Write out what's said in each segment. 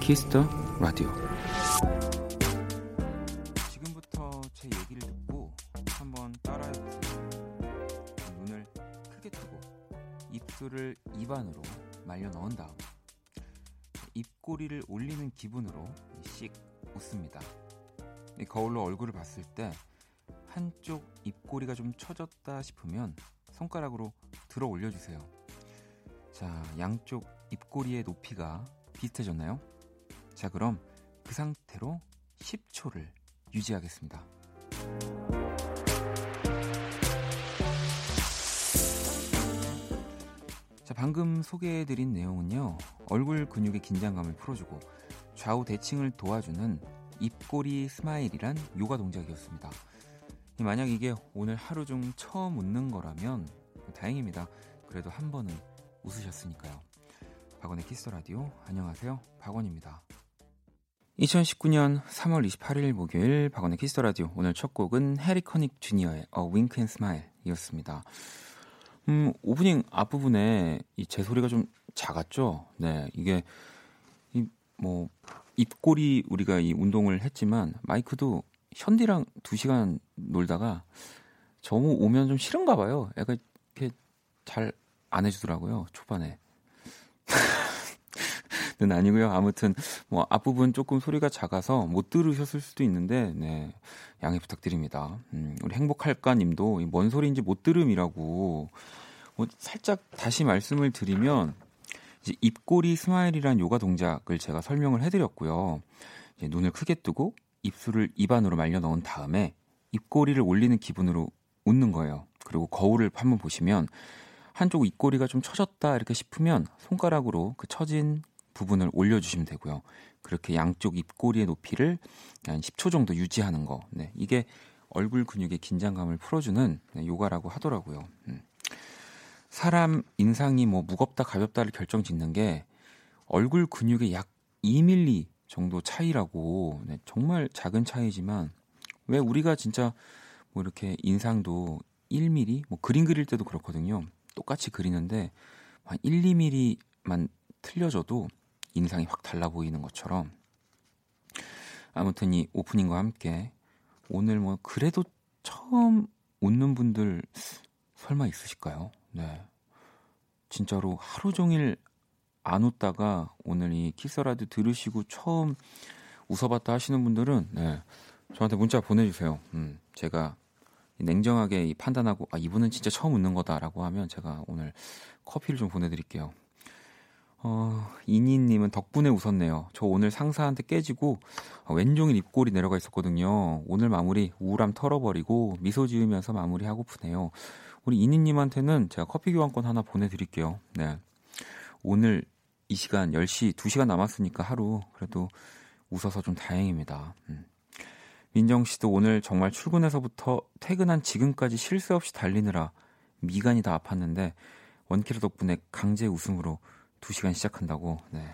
키스더 라디오. 지금부터 제 얘기를 듣고 한번 따라해 보세요. 눈을 크게 뜨고 입술을 입안으로 말려 넣은 다음 입꼬리를 올리는 기분으로 씩 웃습니다. 거울로 얼굴을 봤을 때 한쪽 입꼬리가 좀 처졌다 싶으면 손가락으로 들어 올려주세요. 자, 양쪽 입꼬리의 높이가 비슷해졌나요? 자, 그럼 그 상태로 10초를 유지하겠습니다. 자, 방금 소개해드린 내용은요, 얼굴 근육의 긴장감을 풀어주고 좌우 대칭을 도와주는 입꼬리 스마일이란 요가 동작이었습니다. 만약 이게 오늘 하루 중 처음 웃는 거라면 다행입니다. 그래도 한 번은 웃으셨으니까요. 박원의 키스 라디오, 안녕하세요, 박원입니다. 2019년 3월 28일 목요일 박원의 키스 라디오, 오늘 첫 곡은 해리커닉 주니어의 A Wink and Smile 이었습니다. 오프닝 앞부분에 이 제 소리가 좀 작았죠? 네, 이게 뭐 입꼬리 우리가 이 운동을 했지만 마이크도 현디랑 2시간 놀다가 저무 오면 좀 싫은가 봐요. 약간 이렇게 잘 안 해주더라고요, 초반에. 는 아니고요. 아무튼 뭐 앞부분 조금 소리가 작아서 못 들으셨을 수도 있는데, 네, 양해 부탁드립니다. 우리 행복할까님도 뭔 소리인지 못 들음이라고 뭐 살짝 다시 말씀을 드리면, 이제 입꼬리 스마일이란 요가 동작을 제가 설명을 해드렸고요. 이제 눈을 크게 뜨고 입술을 입안으로 말려 넣은 다음에 입꼬리를 올리는 기분으로 웃는 거예요. 그리고 거울을 한번 보시면 한쪽 입꼬리가 좀 처졌다 이렇게 싶으면 손가락으로 그 처진 부분을 올려주시면 되고요. 그렇게 양쪽 입꼬리의 높이를 한 10초 정도 유지하는 거. 네, 이게 얼굴 근육의 긴장감을 풀어주는 요가라고 하더라고요. 사람 인상이 뭐 무겁다 가볍다를 결정짓는 게 얼굴 근육의 약 2mm 정도 차이라고. 네, 정말 작은 차이지만 왜 우리가 진짜 뭐 이렇게 인상도 1mm, 뭐 그림 그릴 때도 그렇거든요. 똑같이 그리는데 한 1, 2mm만 틀려져도 인상이 확 달라 보이는 것처럼, 아무튼 이 오프닝과 함께 오늘 뭐 그래도 처음 웃는 분들 설마 있으실까요? 네, 진짜로 하루 종일 안 웃다가 오늘 이 키스라디오 들으시고 처음 웃어봤다 하시는 분들은, 네, 저한테 문자 보내주세요. 제가 냉정하게 판단하고, 아, 이분은 진짜 처음 웃는 거다라고 하면 제가 오늘 커피를 좀 보내드릴게요. 이니님은 덕분에 웃었네요. 저 오늘 상사한테 깨지고 왼종일 입꼬리 내려가 있었거든요. 오늘 마무리 우울함 털어버리고 미소 지으면서 마무리하고프네요. 우리 이니님한테는 제가 커피 교환권 하나 보내드릴게요. 네, 오늘 이 시간 10시 2시간 남았으니까 하루 그래도 웃어서 좀 다행입니다. 민정씨도 오늘 정말 출근해서부터 퇴근한 지금까지 쉴 새 없이 달리느라 미간이 다 아팠는데 원키라 덕분에 강제 웃음으로 2시간 시작한다고. 네,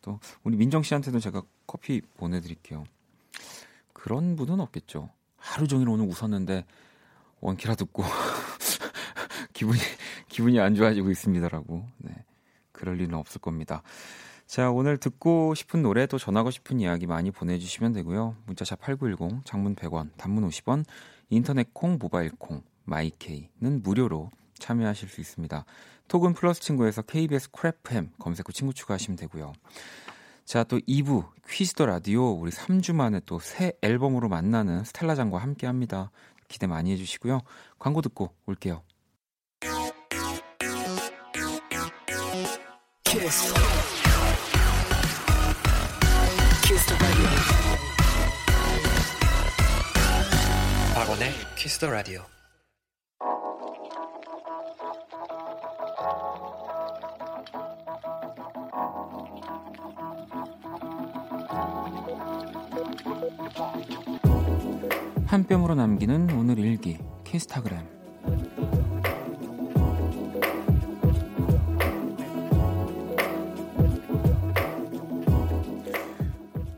또 우리 민정씨한테도 제가 커피 보내드릴게요. 그런 분은 없겠죠. 하루 종일 오늘 웃었는데 원키라 듣고 기분이 안 좋아지고 있습니다라고. 네, 그럴 리는 없을 겁니다. 자, 오늘 듣고 싶은 노래, 또 전하고 싶은 이야기 많이 보내주시면 되고요. 문자샵 8910, 장문 100원, 단문 50원, 인터넷 콩, 모바일 콩, 마이케이는 무료로 참여하실 수 있습니다. 톡은 플러스 친구에서 KBS 크래프햄 검색 후 친구 추가하시면 되고요. 자, 또 2부 퀴즈 더 라디오, 우리 3주 만에 또 새 앨범으로 만나는 스텔라장과 함께합니다. 기대 많이 해주시고요. 광고 듣고 올게요. 키스. 키스 더 라디오. 박원의 키스 더 라디오. 한 뼘으로 남기는 오늘 일기, 키스타그램.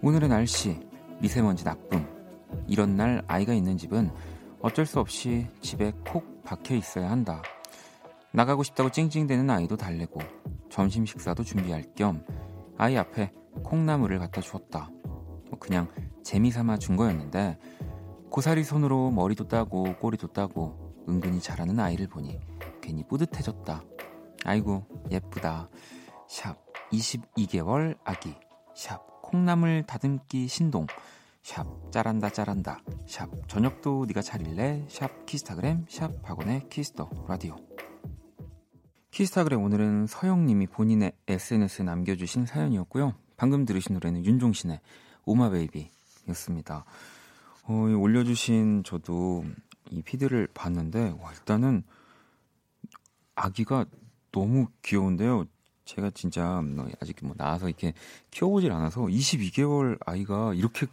오늘의 날씨, 미세먼지 나쁨. 이런 날 아이가 있는 집은 어쩔 수 없이 집에 콕 박혀 있어야 한다. 나가고 싶다고 찡찡대는 아이도 달래고 점심 식사도 준비할 겸 아이 앞에 콩나물을 갖다 주었다. 그냥 재미삼아 준 거였는데 고사리 손으로 머리도 따고 꼬리도 따고 은근히 잘하는 아이를 보니 괜히 뿌듯해졌다. 아이고 예쁘다. 샵 22개월 아기 샵 콩나물 다듬기 신동 샵 짜란다 짜란다 샵 저녁도 네가 차릴래 샵 키스타그램 샵 박원의 키스더 라디오. 키스타그램 오늘은 서영님이 본인의 SNS에 남겨주신 사연이었고요. 방금 들으신 노래는 윤종신의 오마베이비였습니다. 올려주신 저도 이 피드를 봤는데 일단은 아기가 너무 귀여운데요. 제가 진짜 아직 나와서 이렇게 키워보질 않아서 22개월 아이가 이렇게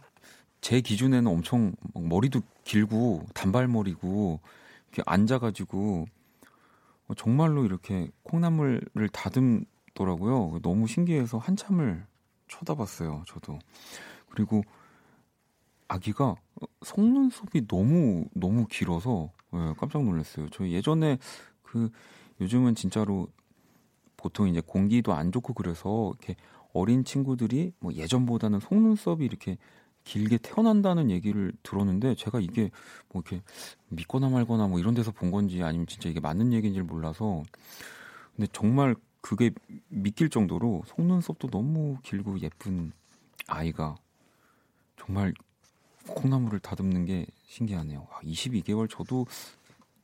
제 기준에는 엄청 머리도 길고 단발머리고 이렇게 앉아가지고 정말로 이렇게 콩나물을 다듬더라고요. 너무 신기해서 한참을 쳐다봤어요, 저도. 그리고 아기가 속눈썹이 너무 길어서 깜짝 놀랐어요. 저 예전에 요즘은 진짜로 보통 이제 공기도 안 좋고 그래서 이렇게 어린 친구들이 예전보다는 속눈썹이 이렇게 길게 태어난다는 얘기를 들었는데 제가 이게 이렇게 믿거나 말거나 이런 데서 본 건지 아니면 진짜 이게 맞는 얘기인지 몰라서 근데 정말 그게 믿길 정도로 속눈썹도 너무 길고 예쁜 아이가 정말 콩나물을 다듬는 게 신기하네요. 22개월 저도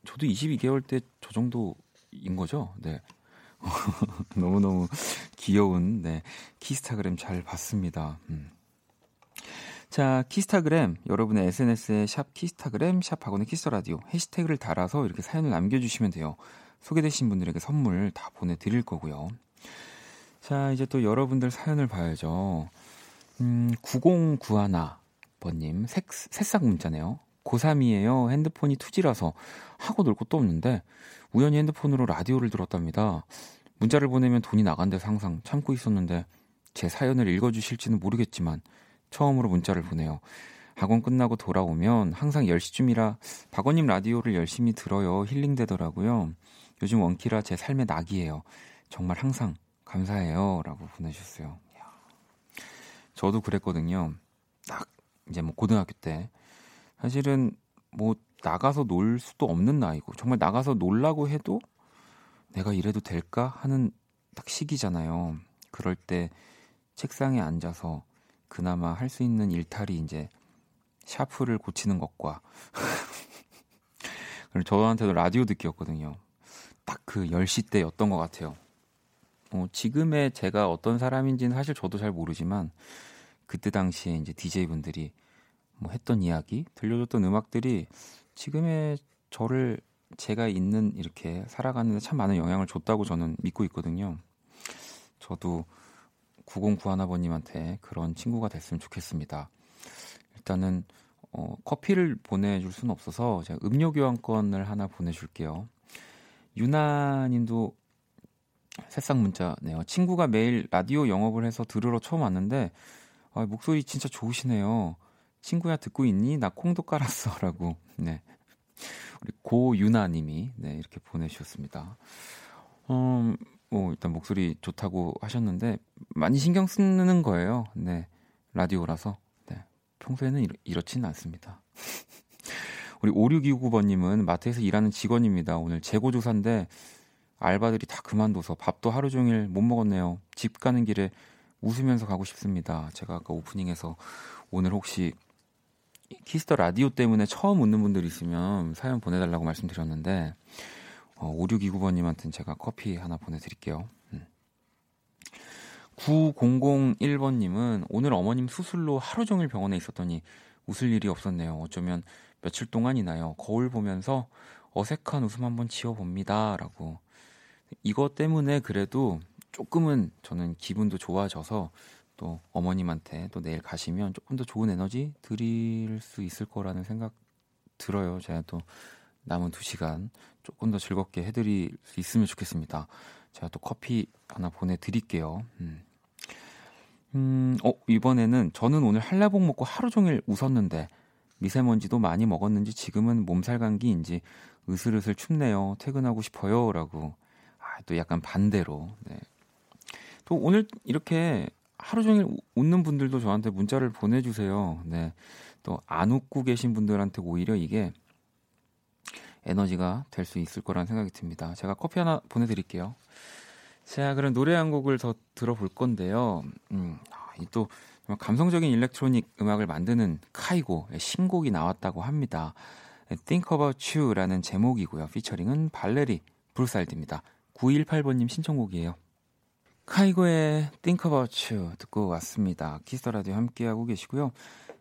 22개월 때 저 정도인 거죠? 네. 너무너무 귀여운 키스타그램 잘 봤습니다. 자, 키스타그램 여러분의 SNS에 샵 키스타그램 샵 학원의 키스라디오 해시태그를 달아서 이렇게 사연을 남겨주시면 돼요. 소개되신 분들에게 선물 다 보내드릴 거고요. 자, 이제 또 여러분들 사연을 봐야죠. 9091번님 새싹 문자네요. 고3이에요. 핸드폰이 투지라서 하고 놀 것도 없는데 우연히 핸드폰으로 라디오를 들었답니다. 문자를 보내면 돈이 나간대서 항상 참고 있었는데 제 사연을 읽어주실지는 모르겠지만 처음으로 문자를 보내요. 학원 끝나고 돌아오면 항상 10시쯤이라 박원님 라디오를 열심히 들어요. 힐링되더라고요. 요즘 원키라 제 삶의 낙이에요. 정말 항상 감사해요. 라고 보내주셨어요. 저도 그랬거든요. 딱 이제 고등학교 때 사실은 나가서 놀 수도 없는 나이고 정말 나가서 놀라고 해도 내가 이래도 될까 하는 딱 시기잖아요. 그럴 때 책상에 앉아서 그나마 할 수 있는 일탈이 이제 샤프를 고치는 것과 저한테도 라디오 듣기였거든요. 딱 그 10시 때였던 것 같아요. 지금의 제가 어떤 사람인지는 사실 저도 잘 모르지만 그때 당시에 이제 DJ분들이 했던 이야기, 들려줬던 음악들이 지금의 저를 제가 있는 이렇게 살아가는 데 참 많은 영향을 줬다고 저는 믿고 있거든요. 저도 9091번님한테 그런 친구가 됐으면 좋겠습니다. 일단은 커피를 보내줄 수는 없어서 제가 음료 교환권을 하나 보내줄게요. 유나님도 새싹 문자네요. 친구가 매일 라디오 영업을 해서 들으러 처음 왔는데 목소리 진짜 좋으시네요. 친구야 듣고 있니? 나 콩도 깔았어 라고 우리 고유나님이 이렇게 보내주셨습니다. 일단 목소리 좋다고 하셨는데 많이 신경 쓰는 거예요. 라디오라서 평소에는 이렇지는 않습니다. 우리 5629번님은 마트에서 일하는 직원입니다. 오늘 재고조사인데 알바들이 다 그만둬서 밥도 하루 종일 못 먹었네요. 집 가는 길에 웃으면서 가고 싶습니다. 제가 아까 오프닝에서 오늘 혹시 키스터 라디오 때문에 처음 웃는 분들 있으면 사연 보내달라고 말씀드렸는데 5629번님한테는 제가 커피 하나 보내드릴게요. 9001번님은 오늘 어머님 수술로 하루 종일 병원에 있었더니 웃을 일이 없었네요. 어쩌면 며칠 동안이나요. 거울 보면서 어색한 웃음 한번 지어봅니다. 라고. 이것 때문에 그래도 조금은 저는 기분도 좋아져서 또 어머님한테 또 내일 가시면 조금 더 좋은 에너지 드릴 수 있을 거라는 생각 들어요. 제가 또 남은 2시간 조금 더 즐겁게 해드릴 수 있으면 좋겠습니다. 제가 또 커피 하나 보내드릴게요. 이번에는 저는 오늘 한라봉 먹고 하루 종일 웃었는데 미세먼지도 많이 먹었는지 지금은 몸살 감기인지 으슬으슬 춥네요. 퇴근하고 싶어요. 라고 또 약간 반대로. 네. 또 오늘 이렇게 하루 종일 웃는 분들도 저한테 문자를 보내주세요. 네. 또 안 웃고 계신 분들한테 오히려 이게 에너지가 될 수 있을 거란 생각이 듭니다. 제가 커피 하나 보내드릴게요. 자, 그럼 노래 한 곡을 더 들어볼 건데요. 또 감성적인 일렉트로닉 음악을 만드는 카이고 신곡이 나왔다고 합니다. Think About You라는 제목이고요. 피처링은 발레리 브루살드입니다. 918번님 신청곡이에요. 카이고의 Think About You 듣고 왔습니다. 키스더라디오 함께하고 계시고요.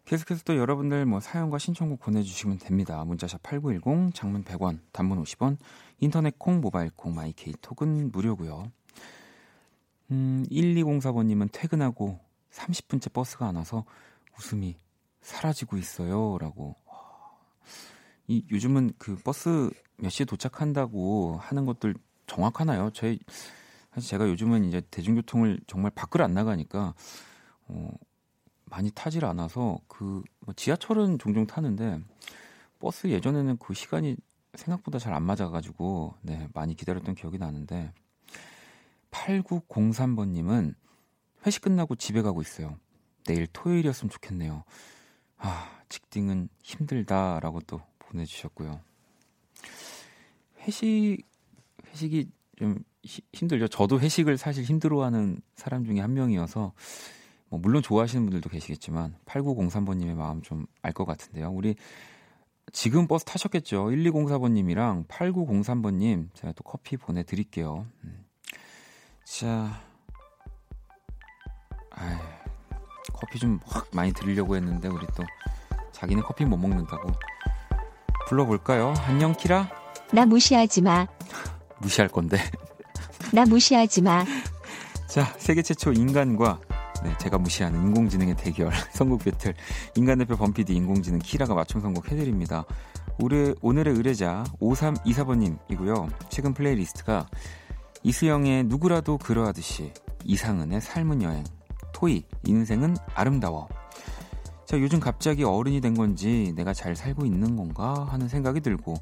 계속해서 또 여러분들 사연과 신청곡 보내주시면 됩니다. 문자샵 8910, 장문 100원, 단문 50원, 인터넷 콩, 모바일 콩, 마이케이톡은 무료고요. 1204번님은 퇴근하고 30분째 버스가 안 와서 웃음이 사라지고 있어요. 라고. 요즘은 그 버스 몇 시에 도착한다고 하는 것들 정확하나요? 사실 제가 요즘은 이제 대중교통을 정말 밖으로 안 나가니까 많이 타질 않아서 그 지하철은 종종 타는데 버스 예전에는 그 시간이 생각보다 잘 안 맞아가지고 네, 많이 기다렸던 기억이 나는데 8903번님은 회식 끝나고 집에 가고 있어요. 내일 토요일이었으면 좋겠네요. 아, 직딩은 힘들다라고 또 보내주셨고요. 회식이 좀 힘들죠. 저도 회식을 사실 힘들어하는 사람 중에 한 명이어서 물론 좋아하시는 분들도 계시겠지만 8903번님의 마음 좀 알 것 같은데요. 우리 지금 버스 타셨겠죠. 1204번님이랑 8903번님 제가 또 커피 보내드릴게요. 자, 커피 좀 확 많이 드리려고 했는데 우리 또 자기는 커피 못 먹는다고. 불러볼까요? 안녕 키라. 나 무시하지 마. 무시할 건데. 나 무시하지 마. 자, 세계 최초 인간과 제가 무시하는 인공지능의 대결 선곡 배틀. 인간 대표 범피디, 인공지능 키라가 맞춤 선곡해드립니다. 오늘의 의뢰자 5324번님이고요. 최근 플레이리스트가 이수영의 누구라도 그러하듯이, 이상은의 삶은 여행, 토이 인생은 아름다워. 자, 요즘 갑자기 어른이 된 건지 내가 잘 살고 있는 건가 하는 생각이 들고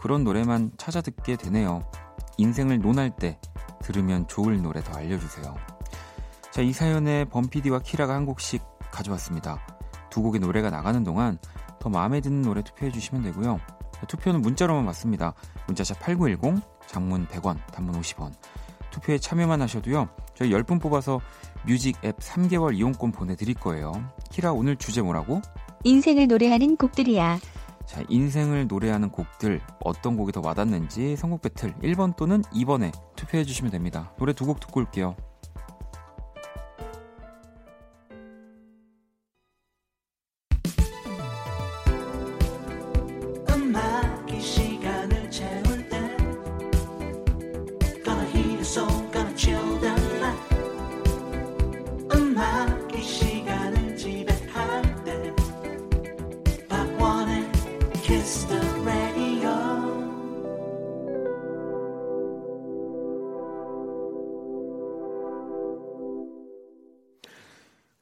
그런 노래만 찾아 듣게 되네요. 인생을 논할 때 들으면 좋을 노래 더 알려주세요. 자, 이 사연에 범피디와 키라가 한 곡씩 가져왔습니다. 두 곡의 노래가 나가는 동안 더 마음에 드는 노래 투표해 주시면 되고요. 투표는 문자로만 받습니다. 문자샵 8910, 장문 100원, 단문 50원. 투표에 참여만 하셔도요. 저희 10분 뽑아서 뮤직 앱 3개월 이용권 보내드릴 거예요. 키라, 오늘 주제 뭐라고? 인생을 노래하는 곡들이야. 자, 인생을 노래하는 곡들 어떤 곡이 더 와닿는지 선곡 배틀 1번 또는 2번에 투표해 주시면 됩니다. 노래 두 곡 듣고 올게요.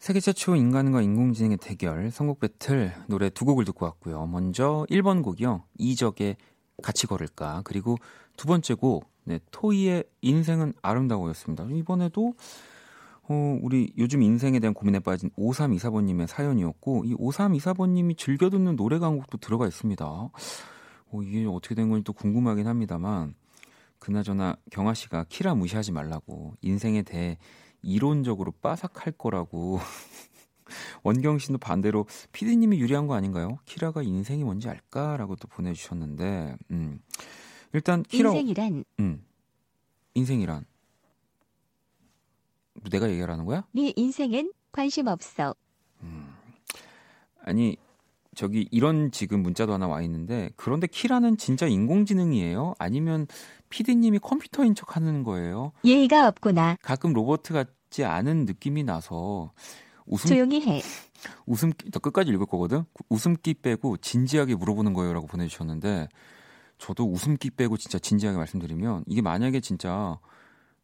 세계 최초 인간과 인공지능의 대결, 선곡 배틀, 노래 두 곡을 듣고 왔고요. 먼저 1번 곡이요. 이적의 같이 걸을까. 그리고 두 번째 곡, 네, 토이의 인생은 아름다워였습니다. 이번에도 우리 요즘 인생에 대한 고민에 빠진 5324번님의 사연이었고, 이 5324번님이 즐겨 듣는 노래가 한 곡도 들어가 있습니다. 이게 어떻게 된 건지 또 궁금하긴 합니다만, 그나저나 경아 씨가 키라 무시하지 말라고, 인생에 대해 이론적으로 빠삭할 거라고. 원경 씨도 반대로 피디님이 유리한 거 아닌가요? 키라가 인생이 뭔지 알까라고 또 보내주셨는데, 일단 키라 인생이란, 인생이란 내가 얘기하라는 거야? 네 인생엔 관심 없어. 아니 저기 이런 지금 문자도 하나 와 있는데, 그런데 키라는 진짜 인공지능이에요? 아니면 피디님이 컴퓨터인 척 하는 거예요? 예의가 없구나. 가끔 로봇 같지 않은 느낌이 나서 조용히 해. 나 끝까지 읽을 거거든? 웃음기 빼고 진지하게 물어보는 거예요라고 보내주셨는데, 저도 웃음기 빼고 진짜 진지하게 말씀드리면, 이게 만약에 진짜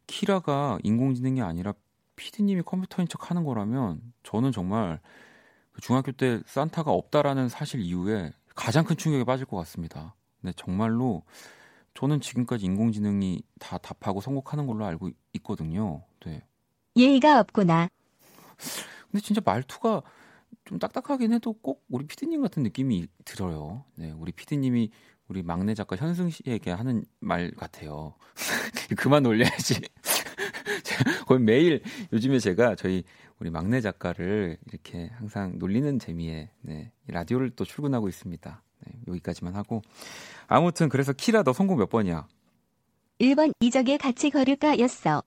키라가 인공지능이 아니라 피디님이 컴퓨터인 척 하는 거라면 저는 정말 중학교 때 산타가 없다라는 사실 이후에 가장 큰 충격에 빠질 것 같습니다. 네, 정말로 저는 지금까지 인공지능이 다 답하고 선곡하는 걸로 알고 있거든요. 네. 예의가 없구나. 근데 진짜 말투가 좀 딱딱하긴 해도 꼭 우리 피디님 같은 느낌이 들어요. 네, 우리 피디님이 우리 막내 작가 현승 씨에게 하는 말 같아요. 그만 올려야지. 거의 매일 요즘에 제가 저희 우리 막내 작가를 이렇게 항상 놀리는 재미에 네, 라디오를 또 출근하고 있습니다. 네, 여기까지만 하고 아무튼 그래서 키라 너 성공 몇 번이야? 1번 이적에 같이 걸을까였어.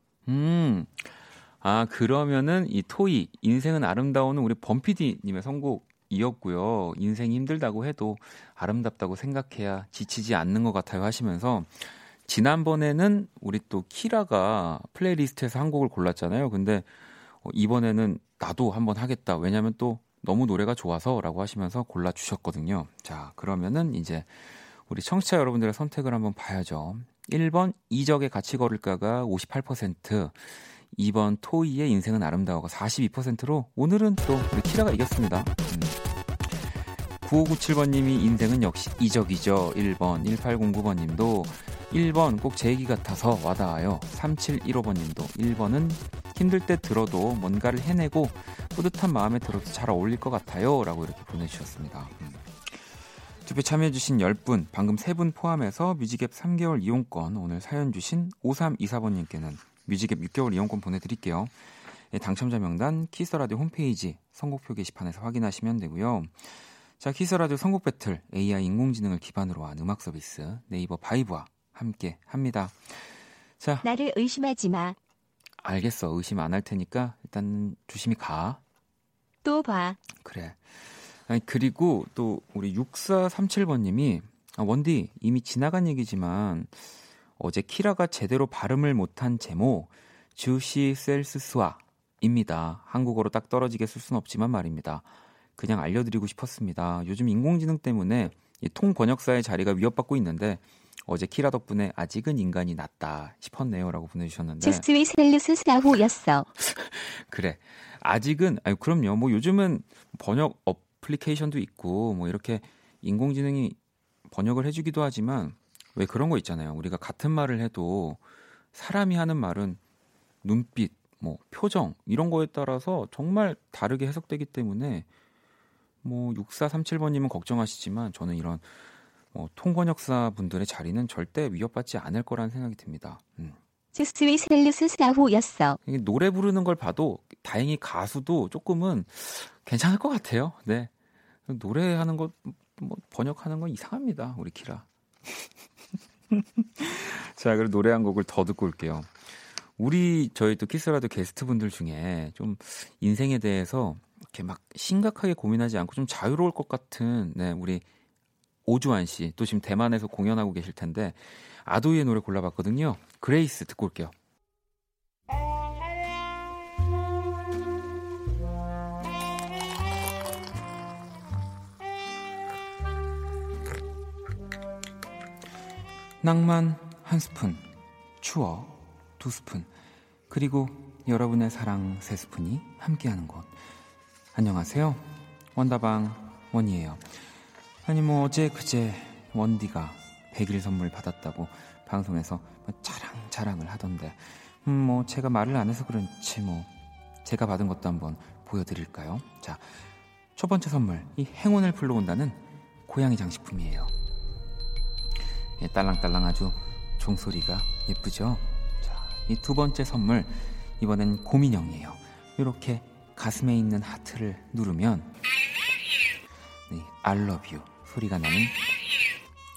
아 그러면은 이 토이 인생은 아름다운은 우리 범피디님의 선곡이었고요. 인생이 힘들다고 해도 아름답다고 생각해야 지치지 않는 것 같아요 하시면서 지난번에는 우리 또 키라가 플레이리스트에서 한 곡을 골랐잖아요. 근데 이번에는 나도 한번 하겠다. 왜냐하면 또 너무 노래가 좋아서라고 하시면서 골라주셨거든요. 자, 그러면은 이제 우리 청취자 여러분들의 선택을 한번 봐야죠. 1번 이적에 같이 걸을까가 58%, 2번 토이의 인생은 아름다워가 42%로 오늘은 또 우리 키라가 이겼습니다. 9597번님이 인생은 역시 이적이죠. 1번 1809번님도 1번 꼭 제 얘기 같아서 와닿아요. 3715번님도 1번은 힘들 때 들어도 뭔가를 해내고 뿌듯한 마음에 들어도 잘 어울릴 것 같아요 라고 이렇게 보내주셨습니다. 투표 참여해주신 10분 방금 3분 포함해서 뮤직앱 3개월 이용권 오늘 사연 주신 5324번님께는 뮤직앱 6개월 이용권 보내드릴게요. 당첨자 명단 키스라디오 홈페이지 선곡표 게시판에서 확인하시면 되고요. 자 키스라디오 선곡 배틀 AI 인공지능을 기반으로 한 음악 서비스 네이버 바이브와 함께 합니다. 자, 나를 의심하지 마. 알겠어. 의심 안 할 테니까 일단 조심히 가. 또 봐. 그래. 아니, 그리고 또 우리 6437번님이 원디 이미 지나간 얘기지만 어제 키라가 제대로 발음을 못한 제모 주시 셀스스와입니다. 한국어로 딱 떨어지게 쓸 순 없지만 말입니다. 그냥 알려드리고 싶었습니다. 요즘 인공지능 때문에 통번역사의 자리가 위협받고 있는데 어제 키라 덕분에 아직은 인간이 낫다 싶었네요라고 보내주셨는데. 제스위 셀루스라고였어. 그래. 아직은 아유 그럼요. 뭐 요즘은 번역 어플리케이션도 있고 뭐 이렇게 인공지능이 번역을 해주기도 하지만 왜 그런 거 있잖아요. 우리가 같은 말을 해도 사람이 하는 말은 눈빛, 뭐 표정 이런 거에 따라서 정말 다르게 해석되기 때문에 뭐 6437번님은 걱정하시지만 저는 이런. 통번역사 분들의 자리는 절대 위협받지 않을 거라는 생각이 듭니다. 제스위 셀루스라고였어. 노래 부르는 걸 봐도 다행히 가수도 조금은 괜찮을 것 같아요. 네, 노래하는 거 뭐 번역하는 건 이상합니다. 우리 키라. 자, 그럼 노래 한 곡을 더 듣고 올게요. 우리 저희 또 키스라도 게스트분들 중에 좀 인생에 대해서 이렇게 막 심각하게 고민하지 않고 좀 자유로울 것 같은 네 우리. 오주환 씨, 또 지금 대만에서 공연하고 계실 텐데 아도이의 노래 골라봤거든요. 그레이스 듣고 올게요. 낭만 1스푼, 추억 2스푼, 그리고 여러분의 사랑 3스푼이 함께하는 곳. 안녕하세요. 원다방 원이에요. 아니 뭐 어제 그제 원디가 100일 선물 받았다고 방송에서 자랑을 하던데 뭐 제가 말을 안 해서 그런지 뭐 제가 받은 것도 한번 보여드릴까요? 자, 첫 번째 선물 이 행운을 불러온다는 고양이 장식품이에요. 예, 딸랑딸랑 아주 종소리가 예쁘죠? 자, 이 두 번째 선물 이번엔 고민형이에요. 이렇게 가슴에 있는 하트를 누르면 I love you 소리가 나는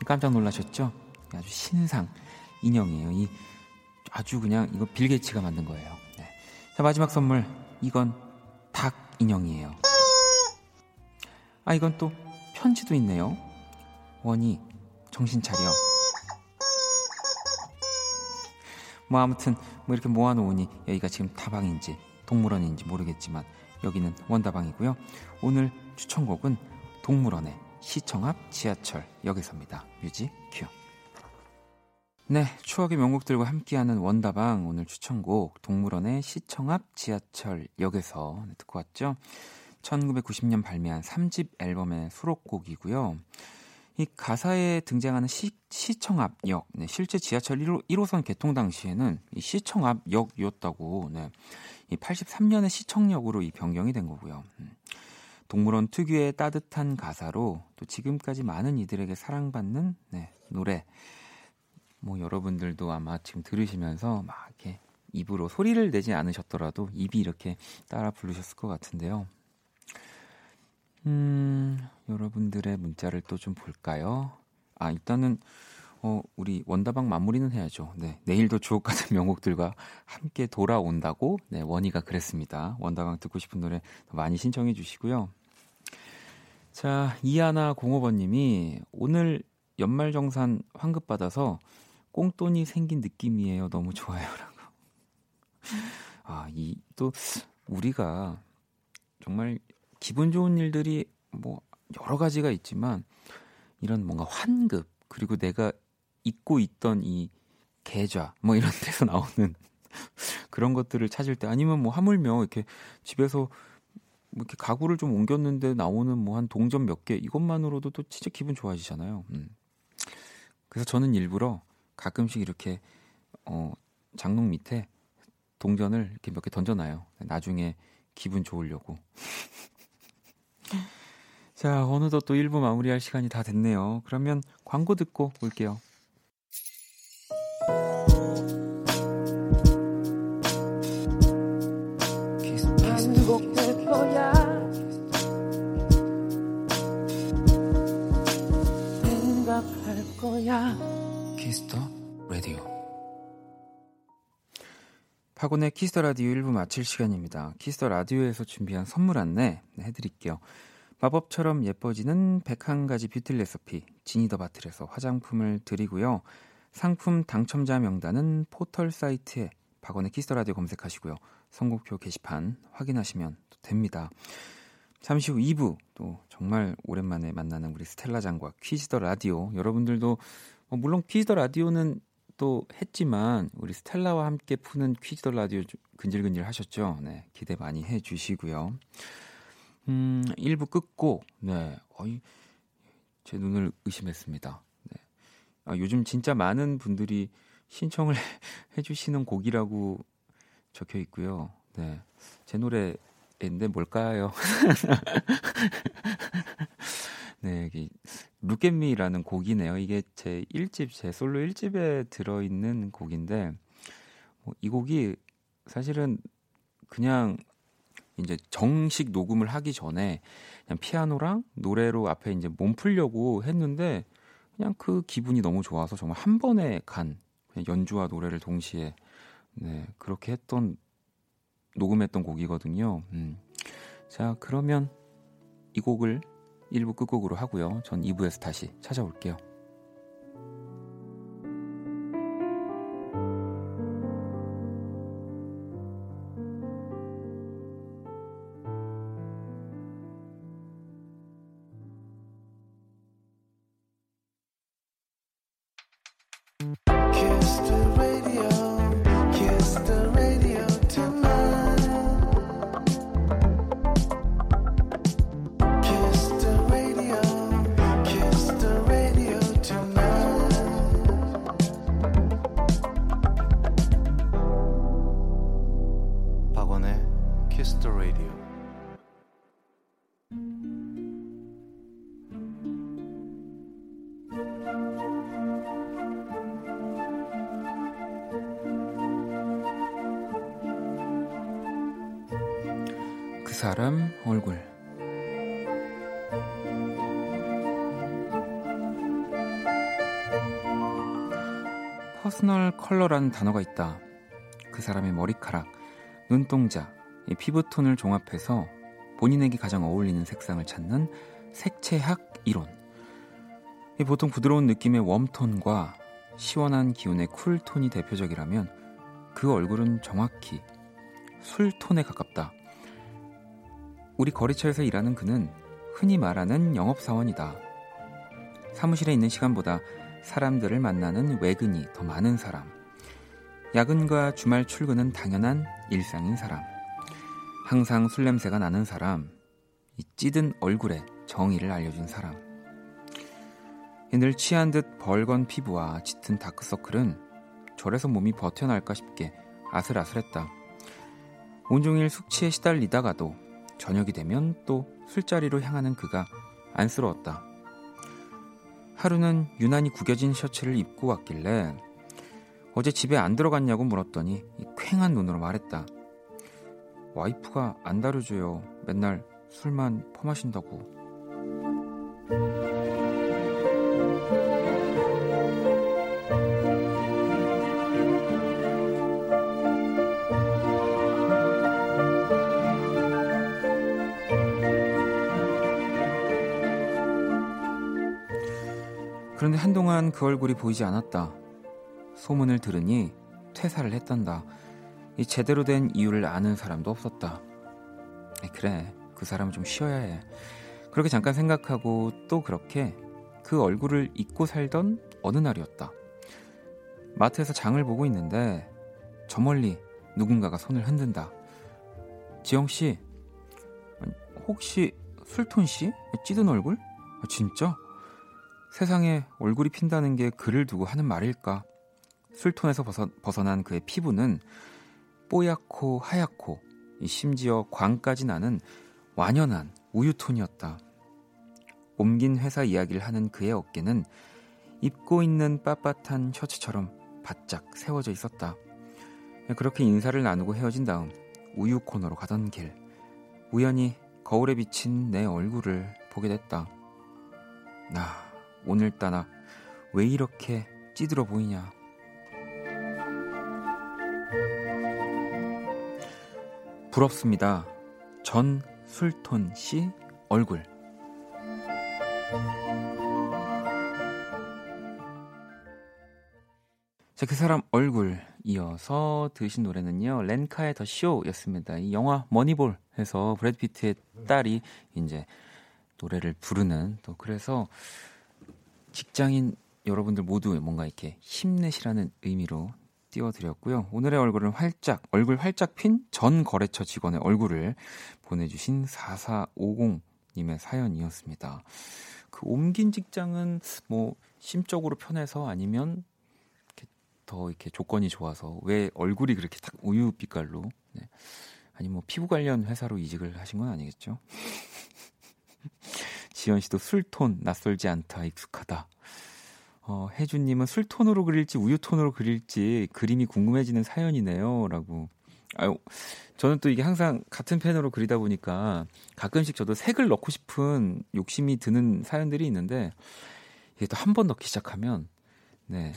깜짝 놀라셨죠? 아주 신상 인형이에요. 이 아주 그냥 이거 빌게이츠가 만든 거예요. 네. 자 마지막 선물 이건 닭 인형이에요. 아 이건 또 편지도 있네요. 원이 정신 차려. 뭐 아무튼 뭐 이렇게 모아놓으니 여기가 지금 다방인지 동물원인지 모르겠지만 여기는 원다방이고요. 오늘 추천곡은 동물원의 시청 앞 지하철 역에서입니다. 뮤직 큐. 네, 추억의 명곡들과 함께하는 원다방 오늘 추천곡 동물원의 시청 앞 지하철 역에서 듣고 왔죠. 1990년 발매한 3집 앨범의 수록곡이고요. 이 가사에 등장하는 시청앞역, 네, 실제 지하철 1호선 개통 당시에는 이 시청앞역이었다고, 네, 이 83년에 시청역으로 이 변경이 된 거고요. 동물원 특유의 따뜻한 가사로 또 지금까지 많은 이들에게 사랑받는, 네, 노래. 뭐 여러분들도 아마 지금 들으시면서 막 이렇게 입으로 소리를 내지 않으셨더라도 입이 이렇게 따라 부르셨을 것 같은데요. 여러분들의 문자를 또 좀 볼까요? 아, 일단은 우리 원다방 마무리는 해야죠. 네, 내일도 주옥 같은 명곡들과 함께 돌아온다고, 네, 원희가 그랬습니다. 원다방 듣고 싶은 노래 많이 신청해 주시고요. 자, 이하나 05번님이 오늘 연말정산 환급 받아서 꽁돈이 생긴 느낌이에요. 너무 좋아요라고. 아, 이 또 우리가 정말 기분 좋은 일들이 뭐 여러 가지가 있지만 이런 뭔가 환급, 그리고 내가 잊고 있던 이 계좌 뭐 이런 데서 나오는 그런 것들을 찾을 때, 아니면 뭐 하물며 이렇게 집에서 뭐 이렇게 가구를 좀 옮겼는데 나오는 뭐 한 동전 몇 개, 이것만으로도 또 진짜 기분 좋아지잖아요. 그래서 저는 일부러 가끔씩 이렇게 장롱 밑에 동전을 이렇게 몇 개 던져놔요. 나중에 기분 좋으려고. 자, 어느덧 또 1부 마무리할 시간이 다 됐네요. 그러면 광고 듣고 올게요. 키스터 라디오. 파곤의 키스터 라디오 1부 마칠 시간입니다. 키스터 라디오에서 준비한 선물 안내 해드릴게요. 마법처럼 예뻐지는 101가지 뷰티 레시피 지니더 바틀에서 화장품을 드리고요. 상품 당첨자 명단은 포털 사이트에 박원의 키스더라디오 검색하시고요. 선곡표 게시판 확인하시면 됩니다. 잠시 후 2부, 또 정말 오랜만에 만나는 우리 스텔라장과 키스더라디오, 여러분들도 물론 키스더라디오는 또 했지만 우리 스텔라와 함께 푸는 키스더라디오 근질근질 하셨죠. 네, 기대 많이 해주시고요. 1부 끝고, 네, 제 눈을 의심했습니다. 네. 아, 요즘 진짜 많은 분들이 신청을 해주시는 곡이라고 적혀 있고요. 네, 제 노래인데 뭘까요? 네, Look at Me라는 곡이네요. 이게 제 1집, 제 솔로 1집에 들어있는 곡인데, 이 곡이 사실은 그냥 이제 정식 녹음을 하기 전에 그냥 피아노랑 노래로 앞에 이제 몸 풀려고 했는데, 그냥 그 기분이 너무 좋아서 정말 한 번에 간, 그냥 연주와 노래를 동시에, 네, 그렇게 녹음했던 곡이거든요. 자, 그러면 이 곡을 1부 끝곡으로 하고요. 전 2부에서 다시 찾아올게요. 사람 얼굴. 퍼스널 컬러라는 단어가 있다. 그 사람의 머리카락, 눈동자, 피부톤을 종합해서 본인에게 가장 어울리는 색상을 찾는 색채학 이론. 보통 부드러운 느낌의 웜톤과 시원한 기운의 쿨톤이 대표적이라면 그 얼굴은 정확히 술톤에 가깝다. 우리 거래처에서 일하는 그는 흔히 말하는 영업사원이다. 사무실에 있는 시간보다 사람들을 만나는 외근이 더 많은 사람. 야근과 주말 출근은 당연한 일상인 사람. 항상 술 냄새가 나는 사람. 이 찌든 얼굴에 정의를 알려준 사람. 이늘 취한 듯 벌건 피부와 짙은 다크서클은 절에서 몸이 버텨날까 싶게 아슬아슬했다. 온종일 숙취에 시달리다가도 저녁이 되면 또 술자리로 향하는 그가 안쓰러웠다. 하루는 유난히 구겨진 셔츠를 입고 왔길래 어제 집에 안 들어갔냐고 물었더니 퀭한 눈으로 말했다. 와이프가 안 다뤄줘요. 맨날 술만 퍼마신다고. 그런데 한동안 그 얼굴이 보이지 않았다. 소문을 들으니 퇴사를 했단다. 이 제대로 된 이유를 아는 사람도 없었다. 그래, 그 사람은 좀 쉬어야 해. 그렇게 잠깐 생각하고 또 그렇게 그 얼굴을 잊고 살던 어느 날이었다. 마트에서 장을 보고 있는데 저 멀리 누군가가 손을 흔든다. 지영씨, 혹시 술톤씨? 찌든 얼굴? 진짜? 세상에 얼굴이 핀다는 게 그를 두고 하는 말일까? 술톤에서 벗어난 그의 피부는 뽀얗고 하얗고 심지어 광까지 나는 완연한 우유톤이었다. 옮긴 회사 이야기를 하는 그의 어깨는 입고 있는 빳빳한 셔츠처럼 바짝 세워져 있었다. 그렇게 인사를 나누고 헤어진 다음 우유 코너로 가던 길, 우연히 거울에 비친 내 얼굴을 보게 됐다. 나 오늘따라 왜 이렇게 찌들어 보이냐. 부럽습니다. 전 술톤 씨 얼굴. 자, 그 사람 얼굴 이어서 들으신 노래는요, 렌카의 더 쇼였습니다. 이 영화 머니볼에서 브래드 피트의 딸이 이제 노래를 부르는, 또 그래서 직장인 여러분들 모두 뭔가 이렇게 힘내시라는 의미로 띄워드렸고요. 오늘의 얼굴은 얼굴 활짝 핀 전 거래처 직원의 얼굴을 보내주신 4450님의 사연이었습니다. 그 옮긴 직장은 뭐 심적으로 편해서 아니면 이렇게 더 이렇게 조건이 좋아서 왜 얼굴이 그렇게 딱 우유 빛깔로, 네. 아니 뭐 피부 관련 회사로 이직을 하신 건 아니겠죠? 지연 씨도 술톤 낯설지 않다, 익숙하다. 혜준님은 술톤으로 그릴지 우유톤으로 그릴지 그림이 궁금해지는 사연이네요 라고. 아유, 저는 또 이게 항상 같은 펜으로 그리다 보니까 가끔씩 저도 색을 넣고 싶은 욕심이 드는 사연들이 있는데 이게 또 한 번 넣기 시작하면, 네.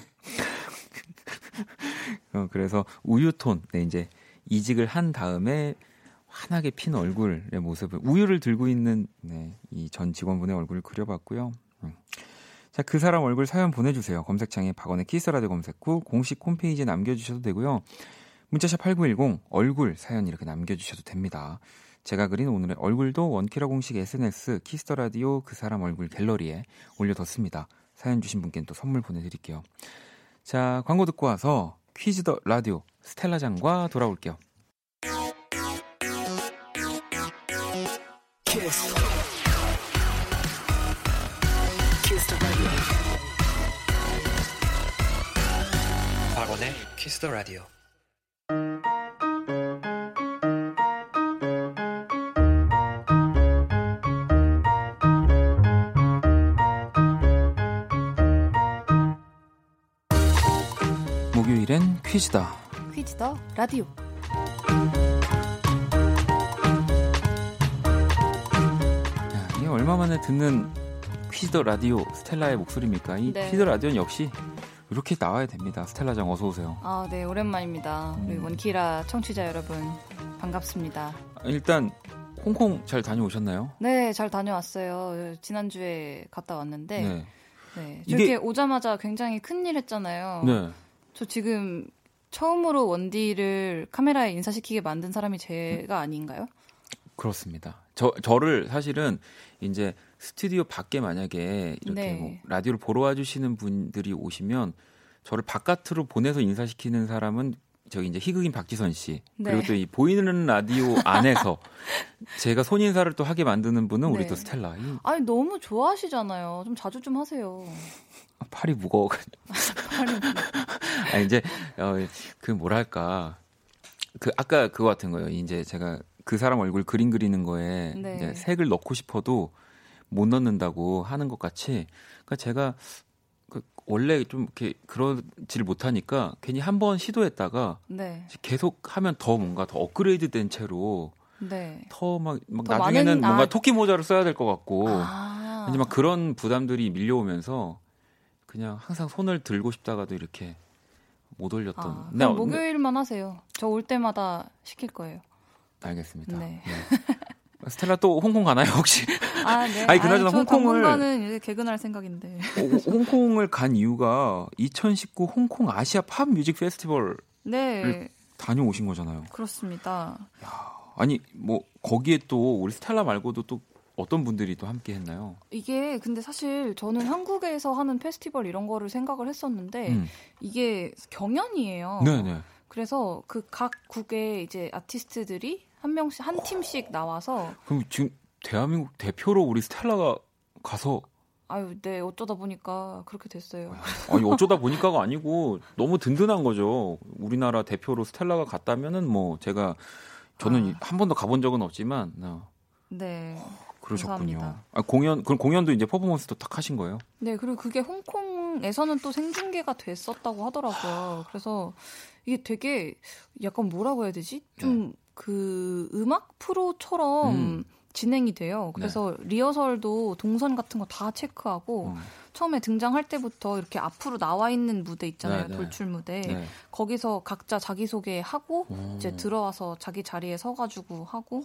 그래서 우유톤, 네, 이제 이직을 한 다음에 환하게 핀 얼굴의 모습을, 우유를 들고 있는, 네, 이 전 직원분의 얼굴을 그려봤고요. 자, 그 사람 얼굴 사연 보내주세요. 검색창에 박원의 키스라디오 검색 후 공식 홈페이지에 남겨주셔도 되고요. 문자샵 8910 얼굴 사연 이렇게 남겨주셔도 됩니다. 제가 그린 오늘의 얼굴도 원키라 공식 SNS 키스라디오 그 사람 얼굴 갤러리에 올려뒀습니다. 사연 주신 분께는 또 선물 보내드릴게요. 자, 광고 듣고 와서 퀴즈 더 라디오 스텔라장과 돌아올게요. 박원의 키스 더 라디오. 목요일엔 퀴즈다. 퀴즈 더 라디오. 얼마만에 듣는 퀴즈 더 라디오 스텔라의 목소리입니까? 이 네. 퀴즈 더 라디오는 역시 이렇게 나와야 됩니다. 스텔라 장 어서 오세요. 아, 네, 오랜만입니다. 우리 원키라 청취자 여러분 반갑습니다. 일단 홍콩 잘 다녀오셨나요? 네, 잘 다녀왔어요. 지난주에 갔다 왔는데, 네. 네, 이렇게 이게... 오자마자 굉장히 큰일 했잖아요. 네. 저 지금 처음으로 원디를 카메라에 인사시키게 만든 사람이 제가 아닌가요? 그렇습니다. 저를 사실은 이제 스튜디오 밖에 만약에 이렇게, 네. 뭐 라디오를 보러 와주시는 분들이 오시면 저를 바깥으로 보내서 인사시키는 사람은 저기 이제 희극인 박지선 씨. 네. 그리고 또 이 보이는 라디오 안에서 제가 손인사를 또 하게 만드는 분은 우리 네. 또 스텔라. 아니 너무 좋아하시잖아요. 좀 자주 좀 하세요. 팔이 무거워. 아니 이제 그 뭐랄까 그 아까 그거 같은 거예요. 이제 제가 그 사람 얼굴 그림 그리는 거에 네. 이제 색을 넣고 싶어도 못 넣는다고 하는 것 같이. 그러니까 제가 원래 좀 이렇게 그러질 못하니까 괜히 한번 시도했다가 네. 계속 하면 더 뭔가 더 업그레이드된 채로 네. 더 막 더 나중에는 많은, 뭔가 토끼 모자를 써야 될 것 같고 이제 막 그런 부담들이 밀려오면서 그냥 항상 손을 들고 싶다가도 이렇게 못 올렸던. 네, 목요일만 하세요. 저 올 때마다 시킬 거예요. 알겠습니다. 네. 네. 스텔라 또 홍콩 가나요 혹시? 아, 네. 아니 그나저나 홍콩을 당분간은 개근할 생각인데. 홍콩을 간 이유가 2019 홍콩 아시아 팝 뮤직 페스티벌을 네. 다녀오신 거잖아요. 그렇습니다. 야, 아니 뭐 거기에 또 우리 스텔라 말고도 또 어떤 분들이 또 함께 했나요? 이게 근데 사실 저는 한국에서 하는 페스티벌 이런 거를 생각을 했었는데 이게 경연이에요. 네네. 그래서 그 각 국의 이제 아티스트들이 한 명씩 한 팀씩 나와서 그럼 지금 대한민국 대표로 우리 스텔라가 가서 아유, 네 어쩌다 보니까 그렇게 됐어요. 아니 어쩌다 보니까가 아니고 너무 든든한 거죠. 우리나라 대표로 스텔라가 갔다면은 뭐 제가 저는 한 번도 가본 적은 없지만 네. 그러셨군요. 아, 공연 그럼 공연도 이제 퍼포먼스도 딱 하신 거예요? 네, 그리고 그게 홍콩에서는 또 생중계가 됐었다고 하더라고요. 그래서 이게 되게 약간 뭐라고 해야 되지? 좀 그 음악 프로처럼 진행이 돼요. 그래서 네. 리허설도 동선 같은 거 다 체크하고 처음에 등장할 때부터 이렇게 앞으로 나와 있는 무대 있잖아요. 네, 네. 돌출 무대. 네. 거기서 각자 자기소개하고 이제 들어와서 자기 자리에 서가지고 하고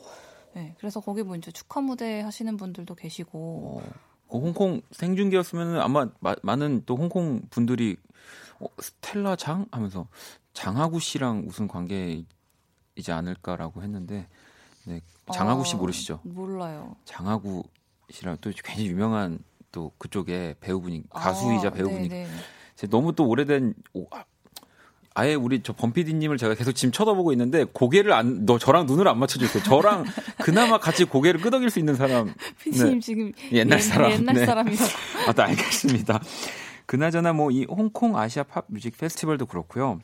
네, 그래서 거기 뭐 이제 축하 무대 하시는 분들도 계시고 그 홍콩 생중계였으면 아마 많은 또 홍콩 분들이 스텔라 장? 하면서 장하구 씨랑 무슨 관계 이지 않을까라고 했는데 네, 장하구 씨 모르시죠? 몰라요. 장하구 씨랑 또 굉장히 유명한 또 그쪽에 배우분이 가수이자 배우분이 제가 너무 또 오래된 아예 우리 저 범피디님을 제가 계속 지금 쳐다보고 있는데 고개를 안 너 저랑 눈을 안 맞춰주세요. 저랑 그나마 같이 고개를 끄덕일 수 있는 사람 피디님 네. 지금 옛날 사람 옛날 사람이라고 네. 아, 알겠습니다. 그나저나 뭐 이 홍콩 아시아 팝 뮤직 페스티벌도 그렇고요.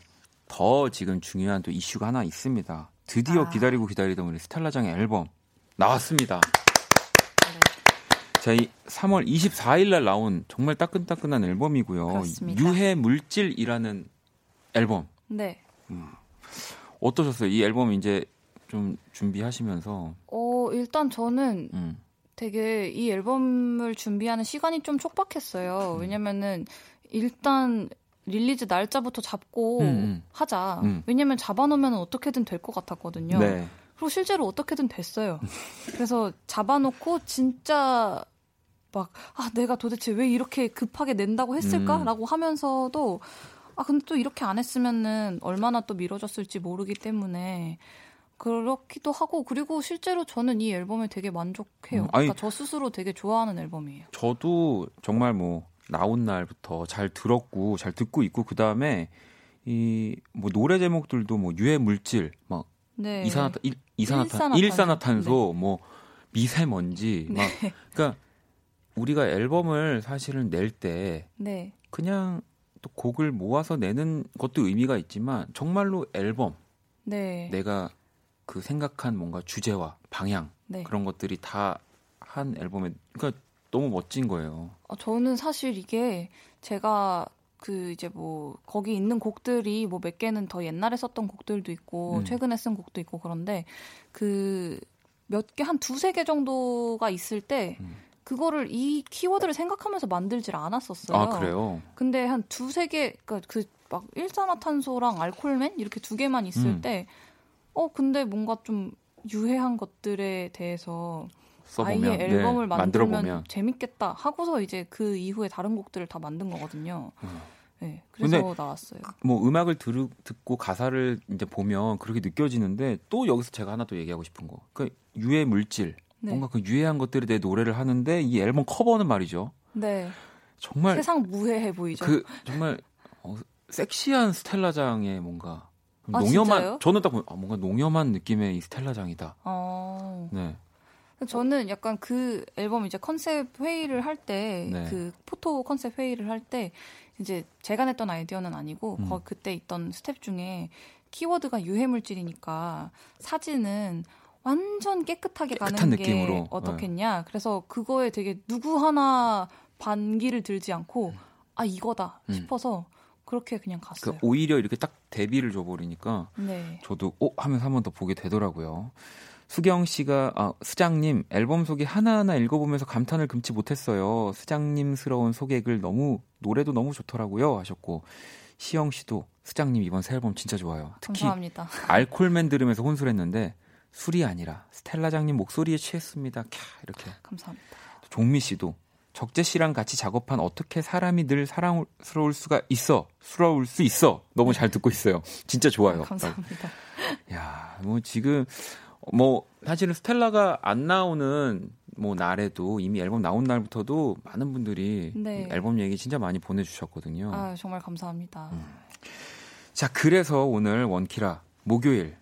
더 지금 중요한 또 이슈가 하나 있습니다. 드디어 기다리고 기다리던 우리 스텔라장의 앨범 나왔습니다. 네. 자, 이 3월 24일 날 나온 정말 따끈따끈한 앨범이고요. 그렇습니다. 유해 물질이라는 앨범. 네. 어떠셨어요? 이 앨범 이제 좀 준비하시면서? 일단 저는 되게 이 앨범을 준비하는 시간이 좀 촉박했어요. 왜냐면은 일단 릴리즈 날짜부터 잡고 하자. 왜냐면 잡아놓으면 어떻게든 될 것 같았거든요. 네. 그리고 실제로 어떻게든 됐어요. 그래서 잡아놓고 진짜 막 내가 도대체 왜 이렇게 급하게 낸다고 했을까라고 하면서도 근데 또 이렇게 안 했으면은 얼마나 또 미뤄졌을지 모르기 때문에 그렇기도 하고 그리고 실제로 저는 이 앨범에 되게 만족해요. 그러니까 저 스스로 되게 좋아하는 앨범이에요. 저도 정말 뭐 나온 날부터 잘 듣고 있고 그 다음에 이 뭐 노래 제목들도 뭐 유해 물질 막 네. 일산화탄소 네. 뭐 미세먼지 네. 막 그러니까 우리가 앨범을 사실은 낼 때 네. 그냥 또 곡을 모아서 내는 것도 의미가 있지만 정말로 앨범 네. 내가 그 생각한 뭔가 주제와 방향 네. 그런 것들이 다 한 앨범에 그러니까. 너무 멋진 거예요. 저는 사실 이게 제가 그 이제 뭐 거기 있는 곡들이 뭐 몇 개는 더 옛날에 썼던 곡들도 있고 최근에 쓴 곡도 있고 그런데 그 몇 개 한 두세 개 정도가 있을 때 그거를 이 키워드를 생각하면서 만들질 않았었어요. 아, 그래요? 근데 한 두세 개 그러니까 그 막 일산화탄소랑 알콜맨 이렇게 두 개만 있을 때 근데 뭔가 좀 유해한 것들에 대해서 써보면, 아예 앨범을 네, 만들면 재밌겠다 하고서 이제 그 이후에 다른 곡들을 다 만든 거거든요. 네, 그래서 나왔어요. 뭐 음악을 듣고 가사를 이제 보면 그렇게 느껴지는데 또 여기서 제가 하나 또 얘기하고 싶은 거. 그러니까 유해 물질, 네. 뭔가 그 유해한 것들에 대해 노래를 하는데 이 앨범 커버는 말이죠. 네. 정말 세상 무해해 보이죠. 그 정말 섹시한 스텔라장의 뭔가 농염한 진짜요? 저는 딱 보면 뭔가 농염한 느낌의 이 스텔라 장이다. 아. 네. 저는 약간 그 앨범 이제 컨셉 회의를 할 때 그 포토 컨셉 회의를 할 때 이제 제가 냈던 아이디어는 아니고 그때 있던 스텝 중에 키워드가 유해물질이니까 사진은 완전 깨끗하게 가는 느낌으로. 게 어떻겠냐. 네. 그래서 그거에 되게 누구 하나 반기를 들지 않고 아 이거다 싶어서 그렇게 그냥 갔어요. 그러니까 오히려 이렇게 딱 대비를 줘버리니까 네. 저도 하면서 한 번 더 보게 되더라고요. 수경 씨가 수장님 앨범 소개 하나하나 읽어보면서 감탄을 금치 못했어요. 수장님스러운 소개글 너무 노래도 너무 좋더라고요 하셨고 시영 씨도 수장님 이번 새 앨범 진짜 좋아요. 특히 감사합니다. 알콜맨 들으면서 혼술했는데 술이 아니라 스텔라 장님 목소리에 취했습니다. 캬 이렇게. 감사합니다. 종미 씨도 적재 씨랑 같이 작업한 어떻게 사람이 늘 사랑스러울 수가 있어 수러울 수 있어 너무 잘 듣고 있어요. 진짜 좋아요. 감사합니다. 야, 뭐 지금. 사실은 스텔라가 안 나오는 날에도 이미 앨범 나온 날부터도 많은 분들이 앨범 얘기 진짜 많이 보내주셨거든요. 아 정말 감사합니다. 자 그래서 오늘 원키라 목요일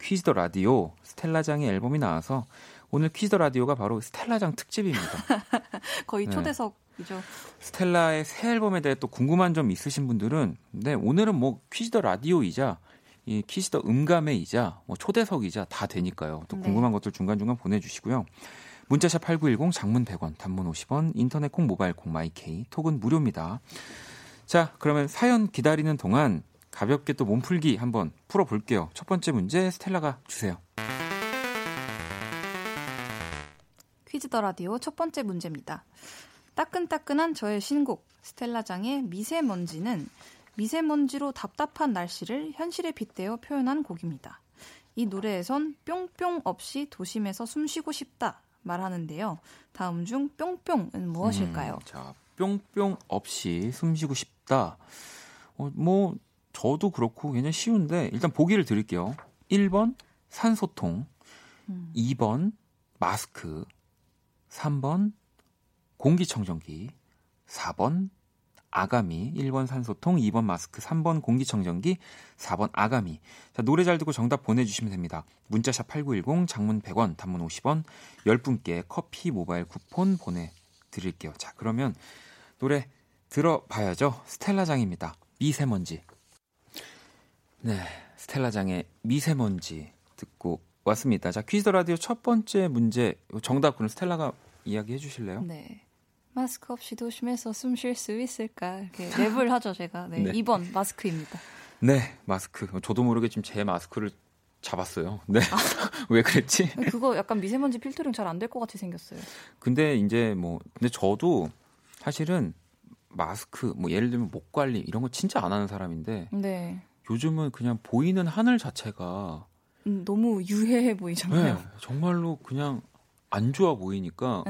퀴즈 더 라디오 스텔라장의 앨범이 나와서 오늘 퀴즈 더 라디오가 바로 스텔라장 특집입니다. 거의 초대석이죠. 네. 스텔라의 새 앨범에 대해 또 궁금한 점 있으신 분들은 오늘은 퀴즈 더 라디오이자 이 키스더 음감회이자 초대석이자 다 되니까요. 또 궁금한 것들 중간중간 보내주시고요. 문자샵 8910 장문 100원, 단문 50원, 인터넷 콩, 모바일 콩, 마이케이, 톡은 무료입니다. 자, 그러면 사연 기다리는 동안 가볍게 또 몸풀기 한번 풀어볼게요. 첫 번째 문제 스텔라가 주세요. 퀴즈 더 라디오 첫 번째 문제입니다. 따끈따끈한 저의 신곡 스텔라장의 미세먼지는 미세먼지로 답답한 날씨를 현실에 빗대어 표현한 곡입니다. 이 노래에선 뿅뿅 없이 도심에서 숨쉬고 싶다 말하는데요. 다음 중 뿅뿅은 무엇일까요? 자, 뿅뿅 없이 숨쉬고 싶다. 저도 그렇고 굉장히 쉬운데 일단 보기를 드릴게요. 1번 산소통, 2번 마스크, 3번 공기청정기, 4번 아가미. 1번 산소통, 2번 마스크, 3번 공기청정기, 4번 아가미. 자, 노래 잘 듣고 정답 보내주시면 됩니다. 문자샵 8910, 장문 100원, 단문 50원, 10분께 커피 모바일 쿠폰 보내드릴게요. 자, 그러면 노래 들어봐야죠. 스텔라장입니다. 미세먼지. 네, 스텔라장의 미세먼지 듣고 왔습니다. 자, 퀴즈 더 라디오 첫 번째 문제 정답 그럼 스텔라가 이야기해 주실래요? 네. 마스크 없이 도심에서 숨 쉴 수 있을까? 이렇게 랩을 하죠, 제가. 네, 2번 마스크입니다. 네, 마스크. 저도 모르게 지금 제 마스크를 잡았어요. 네. 왜 그랬지? 그거 약간 미세먼지 필터링 잘 안 될 것 같이 생겼어요. 근데 이제 근데 저도 사실은 마스크, 예를 들면 목 관리 이런 거 진짜 안 하는 사람인데 요즘은 그냥 보이는 하늘 자체가 너무 유해해 보이잖아요. 네, 정말로 그냥 안 좋아 보이니까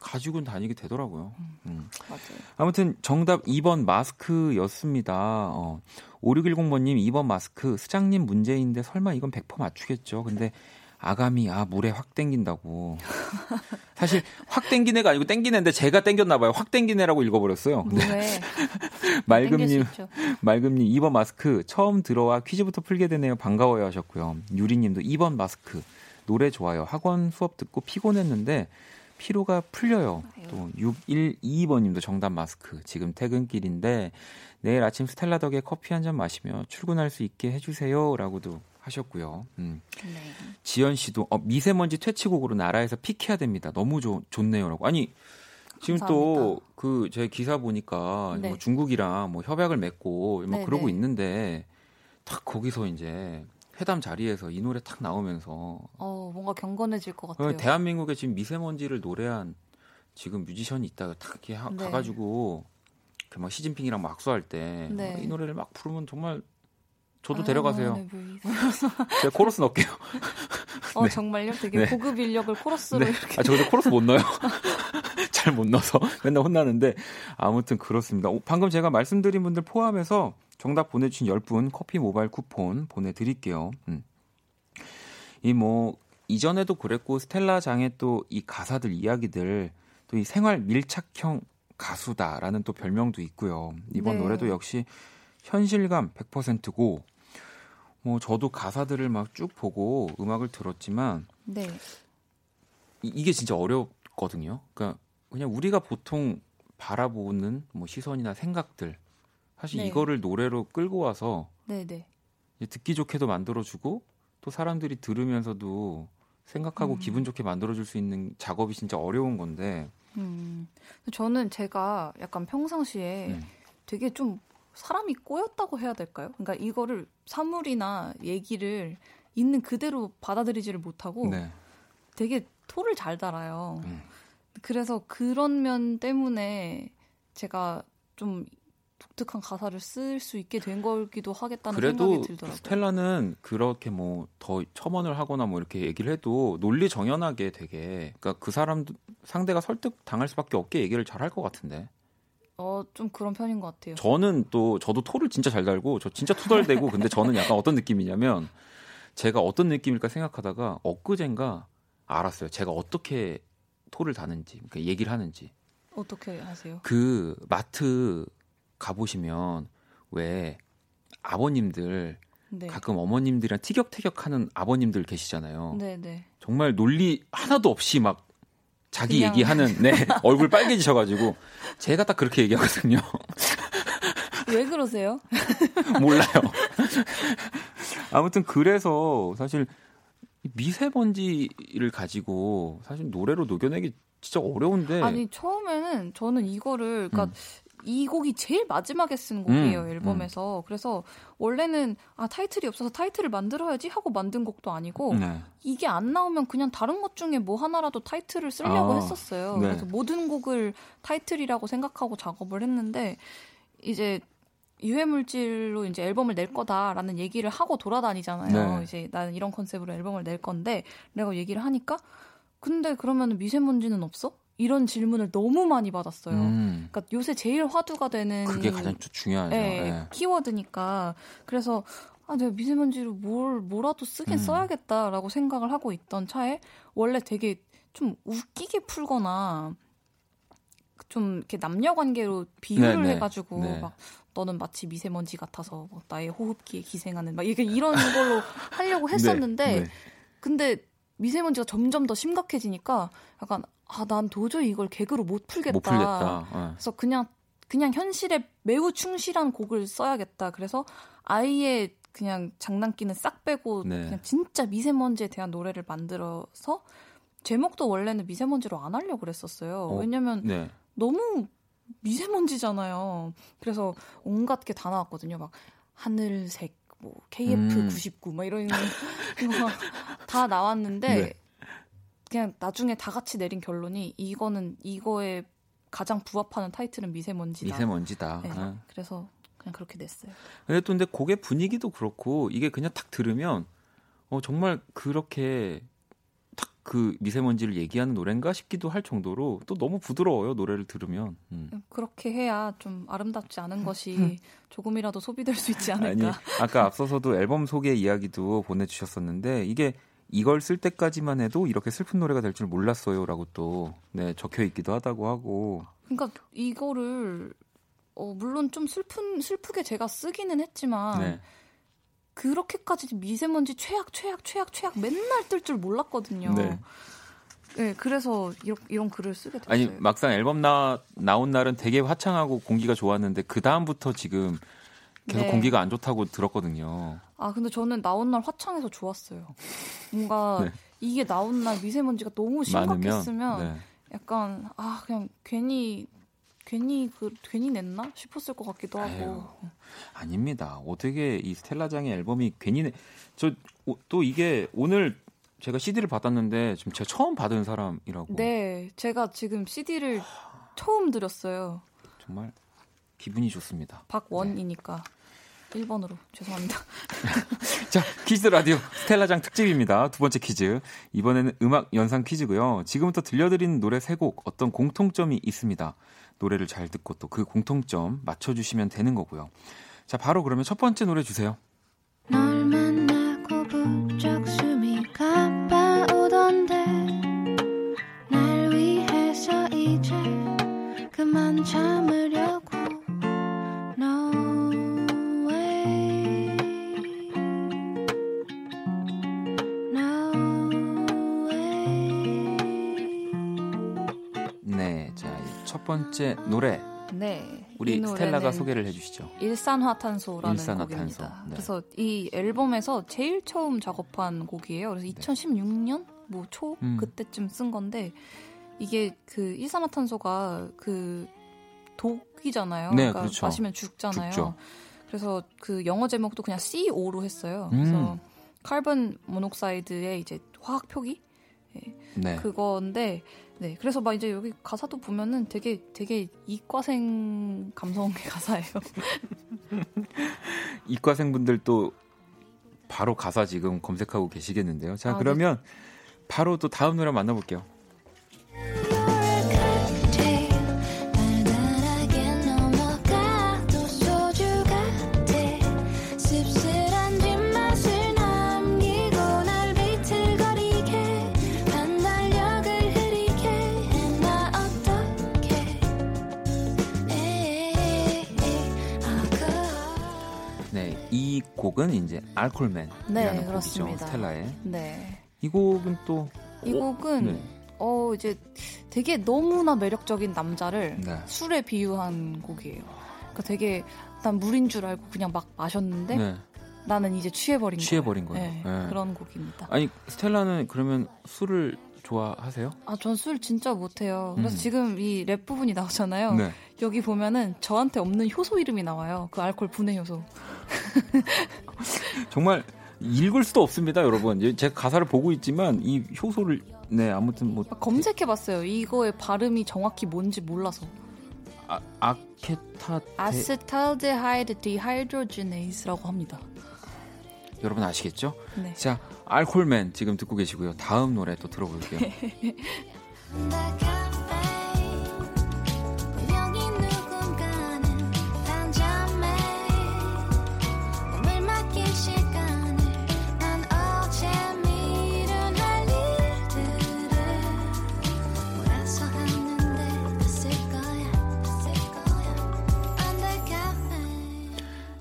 가지고는 다니게 되더라고요. 맞아요. 아무튼 정답 2번 마스크였습니다. 5610번님 2번 마스크 수장님 문제인데 설마 이건 100% 맞추겠죠. 근데 아가미 물에 확 땡긴다고. 사실 확 땡긴 애가 아니고 땡긴 애인데 제가 땡겼나 봐요. 확 땡긴 애라고 읽어버렸어요. 근데 맑음님 2번 마스크 처음 들어와 퀴즈부터 풀게 되네요. 반가워요 하셨고요. 유리님도 2번 마스크 노래 좋아요. 학원 수업 듣고 피곤했는데 피로가 풀려요. 또 612번님도 정답 마스크. 지금 퇴근길인데 내일 아침 스텔라 덕에 커피 한잔 마시며 출근할 수 있게 해주세요. 라고도 하셨고요. 지연 씨도 미세먼지 퇴치곡으로 나라에서 픽해야 됩니다. 너무 좋네요. 라고. 아니 지금 또 그 제 기사 보니까 중국이랑 협약을 맺고 그러고 있는데 딱 거기서 이제 회담 자리에서 이 노래 딱 나오면서 뭔가 경건해질 것 같아요. 대한민국에 지금 미세먼지를 노래한 지금 뮤지션이 있다가 딱 이렇게 가가지고 그 막 시진핑이랑 막 악수할 때 이 노래를 막 부르면 정말 저도 데려가세요. 제가 코러스 넣을게요. 정말요? 되게 고급 인력을 코러스로 이렇게. 저도 코러스 못 넣어요. 잘 못 넣어서 맨날 혼나는데 아무튼 그렇습니다. 방금 제가 말씀드린 분들 포함해서 정답 보내주신 10분 커피 모바일 쿠폰 보내드릴게요. 이전에도 그랬고 스텔라 장의 또 이 가사들 이야기들 또 이 생활 밀착형 가수다라는 또 별명도 있고요. 이번 노래도 역시 현실감 100%고 뭐 저도 가사들을 막 쭉 보고 음악을 들었지만 네. 이게 진짜 어렵거든요. 그러니까 그냥 우리가 보통 바라보는 뭐 시선이나 생각들 사실 네. 이거를 노래로 끌고 와서 네, 네. 듣기 좋게도 만들어주고 또 사람들이 들으면서도 생각하고 기분 좋게 만들어줄 수 있는 작업이 진짜 어려운 건데 저는 제가 약간 평상시에 되게 좀 사람이 꼬였다고 해야 될까요? 그러니까 이거를 사물이나 얘기를 있는 그대로 받아들이지를 못하고 네. 되게 토를 잘 달아요. 그래서 그런 면 때문에 제가 좀 독특한 가사를 쓸 수 있게 된 걸기도 하겠다는 생각이 들더라고요. 스텔라는 그렇게 뭐 더 첨언을 하거나 뭐 이렇게 얘기를 해도 논리 정연하게 되게 그러니까 그 사람 상대가 설득 당할 수밖에 없게 얘기를 잘 할 것 같은데. 좀 그런 편인 것 같아요. 저는 또 저도 토를 진짜 잘 달고 저 진짜 투덜대고 근데 저는 약간 어떤 느낌이냐면 제가 어떤 느낌일까 생각하다가 엊그젠가 알았어요. 제가 어떻게 토를 다는지 그러니까 얘기를 하는지. 어떻게 하세요? 그 마트 가보시면 왜 아버님들 네. 가끔 어머님들이랑 티격태격하는 아버님들 계시잖아요. 네네. 정말 논리 하나도 없이 막 자기 그냥... 얘기하는 네, 얼굴 빨개지셔가지고 제가 딱 그렇게 얘기하거든요. 왜 그러세요? 몰라요. 아무튼 그래서 사실 미세먼지를 가지고 사실 노래로 녹여내기 진짜 어려운데 아니 처음에는 저는 이거를 그러니까 이 곡이 제일 마지막에 쓴 곡이에요 앨범에서 그래서 원래는 아 타이틀이 없어서 타이틀을 만들어야지 하고 만든 곡도 아니고 네. 이게 안 나오면 그냥 다른 것 중에 뭐 하나라도 타이틀을 쓰려고 했었어요. 네. 그래서 모든 곡을 타이틀이라고 생각하고 작업을 했는데 이제 유해물질로 이제 앨범을 낼 거다라는 얘기를 하고 돌아다니잖아요. 네. 이제 나는 이런 컨셉으로 앨범을 낼 건데 라고 얘기를 하니까 근데 그러면 미세먼지는 없어? 이런 질문을 너무 많이 받았어요. 그러니까 요새 제일 화두가 되는 그게 가장 중요하죠. 예. 키워드니까. 그래서 아, 내가 미세먼지로 뭐라도 쓰긴 써야겠다라고 생각을 하고 있던 차에 원래 되게 좀 웃기게 풀거나 좀 이렇게 남녀 관계로 비유를 네네. 해가지고 네. 막 너는 마치 미세먼지 같아서 뭐 나의 호흡기에 기생하는 막 이렇게 이런 걸로 하려고 했었는데 네. 네. 근데 미세먼지가 점점 더 심각해지니까 약간 아, 난 도저히 이걸 개그로 못 풀겠다. 못 풀겠다. 네. 그래서 그냥 현실에 매우 충실한 곡을 써야겠다. 그래서 아예 그냥 장난기는 싹 빼고 네. 그냥 진짜 미세먼지에 대한 노래를 만들어서 제목도 원래는 미세먼지로 안 하려고 그랬었어요. 왜냐면 네. 너무 미세먼지잖아요. 그래서 온갖 게 다 나왔거든요. 막 하늘색, 뭐 KF99 막 이런 다 나왔는데 네. 그냥 나중에 다 같이 내린 결론이 이거는 이거에 가장 부합하는 타이틀은 미세먼지다. 미세먼지다. 네. 아. 그래서 그냥 그렇게 냈어요. 근데 또 근데 곡의 분위기도 그렇고 이게 그냥 딱 들으면 정말 그렇게 딱 그 미세먼지를 얘기하는 노래인가 싶기도 할 정도로 또 너무 부드러워요 노래를 들으면. 그렇게 해야 좀 아름답지 않은 것이 조금이라도 소비될 수 있지 않을까. 아니, 아까 앞서서도 앨범 소개 이야기도 보내주셨었는데 이게. 이걸 쓸 때까지만 해도 이렇게 슬픈 노래가 될 줄 몰랐어요라고 또 네, 적혀 있기도 하다고 하고. 그러니까 이거를 물론 좀 슬프게 제가 쓰기는 했지만 네. 그렇게까지 미세먼지 최악 맨날 뜰 줄 몰랐거든요. 네. 네, 그래서 이런 글을 쓰게 됐어요. 아니 막상 앨범 나온 날은 되게 화창하고 공기가 좋았는데 그 다음부터 지금 계속 네. 공기가 안 좋다고 들었거든요. 아, 근데 저는 나온 날 화창해서 좋았어요. 뭔가 네. 이게 나온 날 미세먼지가 너무 심각했으면 많으면, 네. 약간 아 그냥 괜히 냈나 싶었을 것 같기도 하고. 에휴, 아닙니다. 어떻게 이 스텔라장의 앨범이 괜히 저 또 이게 오늘 제가 CD를 받았는데 지금 제가 처음 받은 사람이라고. 네, 제가 지금 CD를 처음 드렸어요. 정말 기분이 좋습니다. 박원이니까. 네. 1번으로 죄송합니다. 자, 퀴즈 라디오 스텔라장 특집입니다. 두 번째 퀴즈. 이번에는 음악 연상 퀴즈고요. 지금부터 들려드리는 노래 세 곡 어떤 공통점이 있습니다. 노래를 잘 듣고 또 그 공통점 맞춰주시면 되는 거고요. 자, 바로 그러면 첫 번째 노래 주세요. 널 만나고 부쩍 숨이 가빠오던데 날 위해서 이제 그만 참으려고 No way 번째 노래. 네. 우리 스텔라가 소개를 해주시죠. 일산화탄소라는 일산화탄소. 곡입니다. 네. 그래서 이 앨범에서 제일 처음 작업한 곡이에요. 그래서 2016년 뭐 초 그때쯤 쓴 건데 이게 그 일산화탄소가 그 독이잖아요. 네, 그러니까 그렇죠. 마시면 죽잖아요. 죽죠. 그래서 그 영어 제목도 그냥 CO로 했어요. 그래서 카본 모녹사이드의 이제 화학 표기 네. 그건데 네 그래서 막 이제 여기 가사도 보면은 되게 이과생 감성의 가사예요. 이과생분들도 바로 가사 지금 검색하고 계시겠는데요. 자 그러면 네. 바로 또 다음 노래 만나볼게요. 이 곡은 이제 알콜맨이라는 네, 곡이죠. 스텔라의. 네. 이 곡은 또 이 곡은 네. 이제 되게 너무나 매력적인 남자를 네. 술에 비유한 곡이에요. 그러니까 되게 난 물인 줄 알고 그냥 막 마셨는데 네. 나는 이제 취해버린 거예요. 네, 네. 그런 곡입니다. 아니 스텔라는 그러면 술을 좋아하세요? 아, 전 술 진짜 못해요. 그래서 지금 이 랩 부분이 나오잖아요. 네. 여기 보면은 저한테 없는 효소 이름이 나와요. 그 알코올 분해 효소. 정말 읽을 수도 없습니다, 여러분. 제가 가사를 보고 있지만 이 효소를 네 아무튼 뭐 검색해봤어요. 이거의 발음이 정확히 뭔지 몰라서. 아세탈데하이드 디하이드로지네이스라고 합니다. 여러분 아시겠죠? 네. 자, 알콜맨 지금 듣고 계시고요. 다음 노래 또 들어볼게요.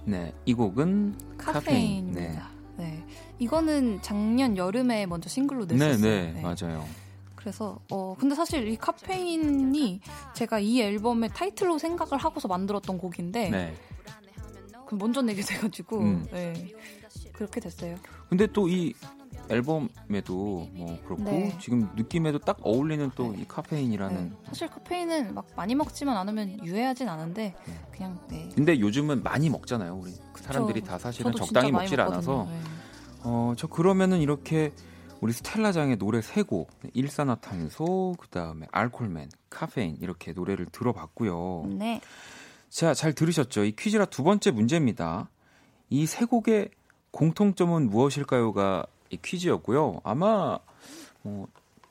네, 이 곡은 카페인입니다. 네. 네, 이거는 작년 여름에 먼저 싱글로 냈었어요. 네, 네, 맞아요. 그래서 근데 사실 이 카페인이 제가 이 앨범의 타이틀로 생각을 하고서 만들었던 곡인데 네. 먼저 내게 돼가지고 네, 그렇게 됐어요. 근데 또 이 앨범에도 뭐 그렇고 네. 지금 느낌에도 딱 어울리는 또 이 카페인이라는 네. 사실 카페인은 막 많이 먹지만 않으면 유해하진 않은데 네. 그냥 네. 근데 요즘은 많이 먹잖아요, 우리. 사람들이 다 사실은 적당히 먹질 않아서 네. 저 그러면은 이렇게 우리 스텔라장의 노래 세 곡 일산화탄소 그다음에 알콜맨, 카페인 이렇게 노래를 들어봤고요. 네. 자, 잘 들으셨죠? 이 퀴즈라 두 번째 문제입니다. 이 세 곡의 공통점은 무엇일까요가 이 퀴즈였고요. 아마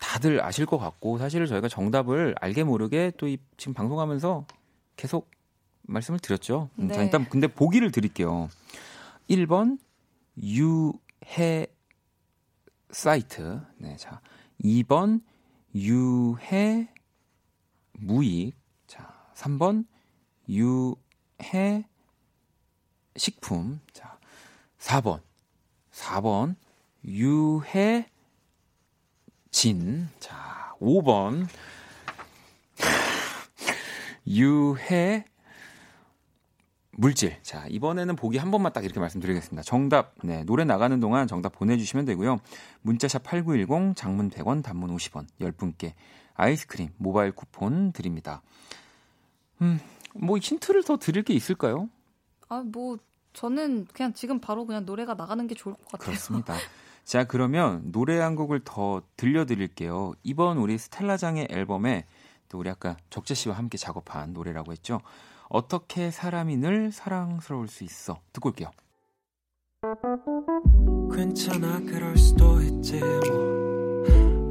다들 아실 것 같고 사실 저희가 정답을 알게 모르게 또 이 지금 방송하면서 계속 말씀을 드렸죠. 네. 자, 일단 근데 보기를 드릴게요. 1번 유해 사이트. 네, 자. 2번 유해 무익. 자, 3번 유해 식품. 자. 4번 유해 진. 자, 5번 유해 물질. 자, 이번에는 보기 한 번만 딱 이렇게 말씀드리겠습니다. 정답. 네, 노래 나가는 동안 정답 보내주시면 되고요. 문자샵 8910, 장문 100원, 단문 50원, 10분께 아이스크림, 모바일 쿠폰 드립니다. 뭐 힌트를 더 드릴 게 있을까요? 아, 뭐 저는 그냥 지금 바로 그냥 노래가 나가는 게 좋을 것 같아요. 그렇습니다. 자, 그러면 노래 한 곡을 더 들려드릴게요. 이번 우리 스텔라장의 앨범에 또 우리 아까 적재 씨와 함께 작업한 노래라고 했죠. 어떻게 사람이 늘 사랑스러울 수 있어 듣고 올게요. 괜찮아 그럴 수도 있지 뭐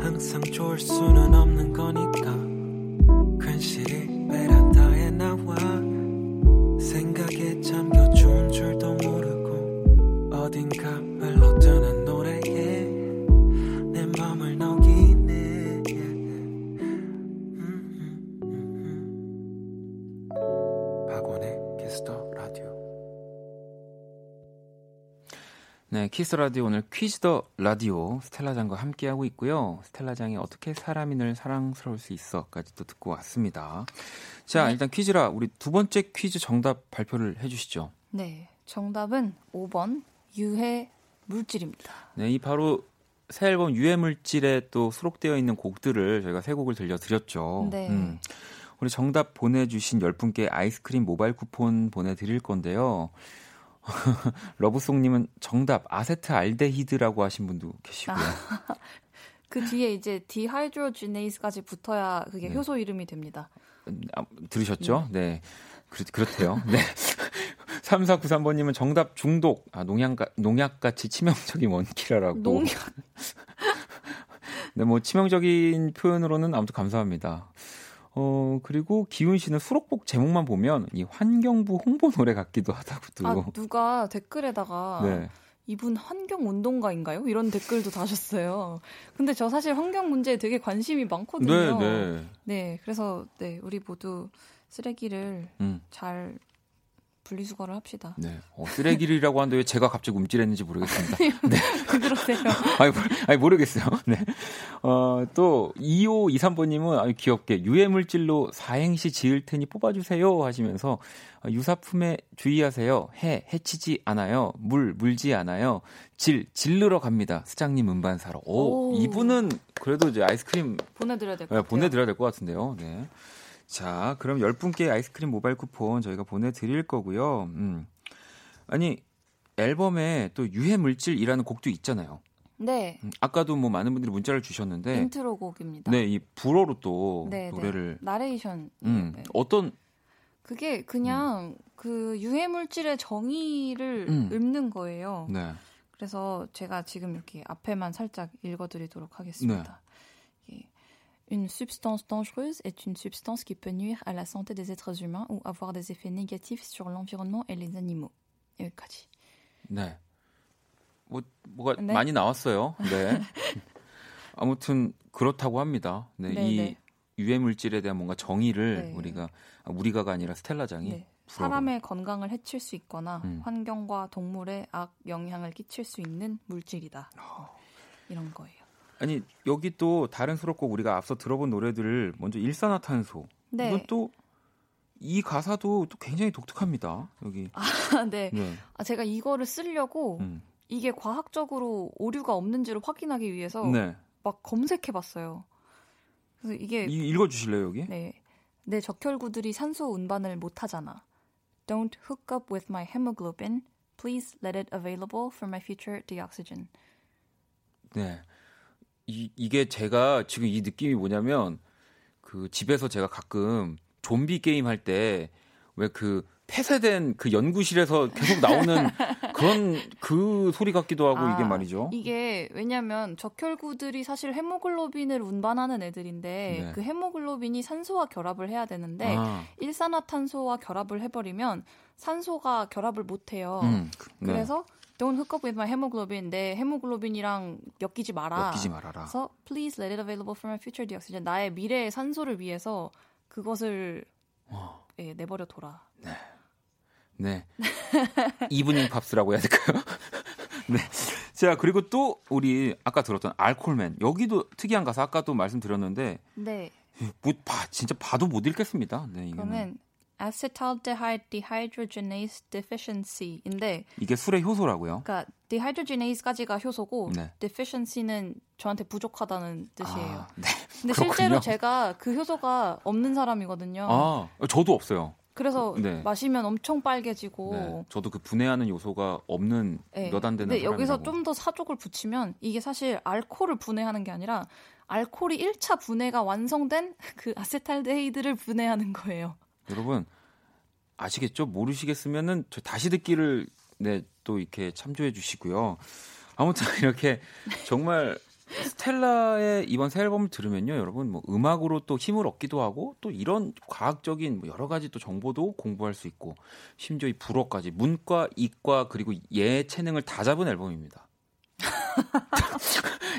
항상 좋을 수는 없는 거니까 괜시리 베란다에 나와 생각에 잠겨 좋은 줄도 모르고 어딘가 흘러드는 노래에 내 맘을 녹이네. 네, 네, 키스 라디오 오늘 퀴즈 더 라디오 스텔라 장과 함께하고 있고요. 스텔라 장이 어떻게 사람인을 사랑스러울 수 있어까지 또 듣고 왔습니다. 자, 네. 일단 퀴즈라 우리 두 번째 퀴즈 정답 발표를 해주시죠. 네, 정답은 5번 유해 물질입니다. 네, 이 바로 새 앨범 유해 물질에 또 수록되어 있는 곡들을 저희가 세 곡을 들려드렸죠. 네. 우리 정답 보내주신 10분께 아이스크림 모바일 쿠폰 보내드릴 건데요. 러브송님은 정답 아세트알데히드라고 하신 분도 계시고요. 아, 그 뒤에 이제 디하이드로지네이스까지 붙어야 그게 네. 효소 이름이 됩니다. 아, 들으셨죠? 네. 그렇대요. 네. 3493번님은 정답 중독. 아, 농약같이 치명적인 원키라라고. 농약. 네, 뭐 치명적인 표현으로는 아무튼 감사합니다. 그리고 기훈 씨는 수록곡 제목만 보면 이 환경부 홍보 노래 같기도 하다고 또. 아, 누가 댓글에다가 네. 이분 환경운동가인가요? 이런 댓글도 다셨어요. 근데 저 사실 환경 문제에 되게 관심이 많거든요. 네, 그래서 네, 우리 모두 쓰레기를 잘 분리수거를 합시다. 네, 쓰레기라고 하는데 왜 제가 갑자기 움찔했는지 모르겠습니다. 네, 그러세요? 아니 모르겠어요. 네, 또 2523번님은 아주 귀엽게 유해물질로 사행시 지을 테니 뽑아주세요 하시면서 유사품에 주의하세요. 해치지 않아요. 물지 않아요. 질르러 갑니다. 수장님 음반 사러. 오, 이분은 그래도 이제 아이스크림 보내드려야 될 것 같아요. 보내드려야 될 것 같은데요. 네. 자, 그럼 10분께 아이스크림 모바일 쿠폰 저희가 보내드릴 거고요. 아니, 앨범에 또 유해물질이라는 곡도 있잖아요. 네. 아까도 뭐 많은 분들이 문자를 주셨는데. 인트로곡입니다. 네, 이 불어로 또 네, 노래를. 네. 나레이션. 네. 어떤. 그게 그냥 그 유해물질의 정의를 읊는 거예요. 네. 그래서 제가 지금 이렇게 앞에만 살짝 읽어드리도록 하겠습니다. 네. Une substance dangereuse est une substance qui peut nuire à la santé des êtres humains ou avoir des effets négatifs sur l'environnement et les animaux. 여기까지. 네. 뭐가 네? 많이 나왔어요. 네. 아무튼 그렇다고 합니다. 네, 네, 이 네. 유해 물질에 대한 뭔가 정의를 네. 우리가가 아니라 스텔라장이 네. 사람의 건강을 해칠 수 있거나 환경과 동물에 악 영향을 끼칠 수 있는 물질이다. 이런 거예요. 아니, 여기 또 다른 수록곡 우리가 앞서 들어본 노래들을 먼저 일산화탄소. 네. 이것도 이 가사도 또 굉장히 독특합니다. 여기. 아, 네. 네. 아, 제가 이거를 쓰려고 이게 과학적으로 오류가 없는지를 확인하기 위해서 네. 막 검색해봤어요. 그래서 이게 읽어주실래요, 여기? 네. 내 적혈구들이 산소 운반을 못하잖아. Don't hook up with my hemoglobin. Please let it available for my future deoxygen. 네. 이게 제가 지금 이 느낌이 뭐냐면 그 집에서 제가 가끔 좀비 게임 할 때 왜 그 폐쇄된 그 연구실에서 계속 나오는 그런 그 소리 같기도 하고. 아, 이게 말이죠. 이게 왜냐면 적혈구들이 사실 헤모글로빈을 운반하는 애들인데 네. 그 헤모글로빈이 산소와 결합을 해야 되는데 일산화탄소와 결합을 해버리면 산소가 결합을 못해요. 네. 그래서 Don't hook up with my hemoglobin. 내 헤모글로빈이랑 엮이지 마라. 엮이지 말아라. 그래서 Please let it available for my future deoxygen. 나의 미래의 산소를 위해서 그것을 예, 내버려 둬라. 네. 네. 이브닝 팝스라고 해야 될까요? 네. 자, 그리고 또 우리 아까 들었던 알콜맨. 여기도 특이한 가사 아까도 말씀드렸는데 네. 진짜 봐도 못 읽겠습니다. 네, 이거는. acetaldehyde dehydrogenase deficiency인데 이게 술의 효소라고요? 그러니까 dehydrogenase까지가 효소고 네. deficiency는 저한테 부족하다는 뜻이에요. 아, 네. 근데 그렇군요. 실제로 제가 그 효소가 없는 사람이거든요. 아, 저도 없어요. 그래서 네. 마시면 엄청 빨개지고 네. 저도 그 분해하는 요소가 없는 네. 몇 안 되는 근데 사람이라고. 여기서 좀 더 사족을 붙이면 이게 사실 알코올을 분해하는 게 아니라 알코올이 1차 분해가 완성된 그 아세탈데히드를 분해하는 거예요. 여러분 아시겠죠? 모르시겠으면은 저 다시 듣기를 네, 또 이렇게 참조해 주시고요. 아무튼 이렇게 정말 스텔라의 이번 새 앨범을 들으면요, 여러분 뭐 음악으로 또 힘을 얻기도 하고 또 이런 과학적인 여러 가지 또 정보도 공부할 수 있고 심지어 이 불어까지 문과, 이과 그리고 예체능을 다 잡은 앨범입니다.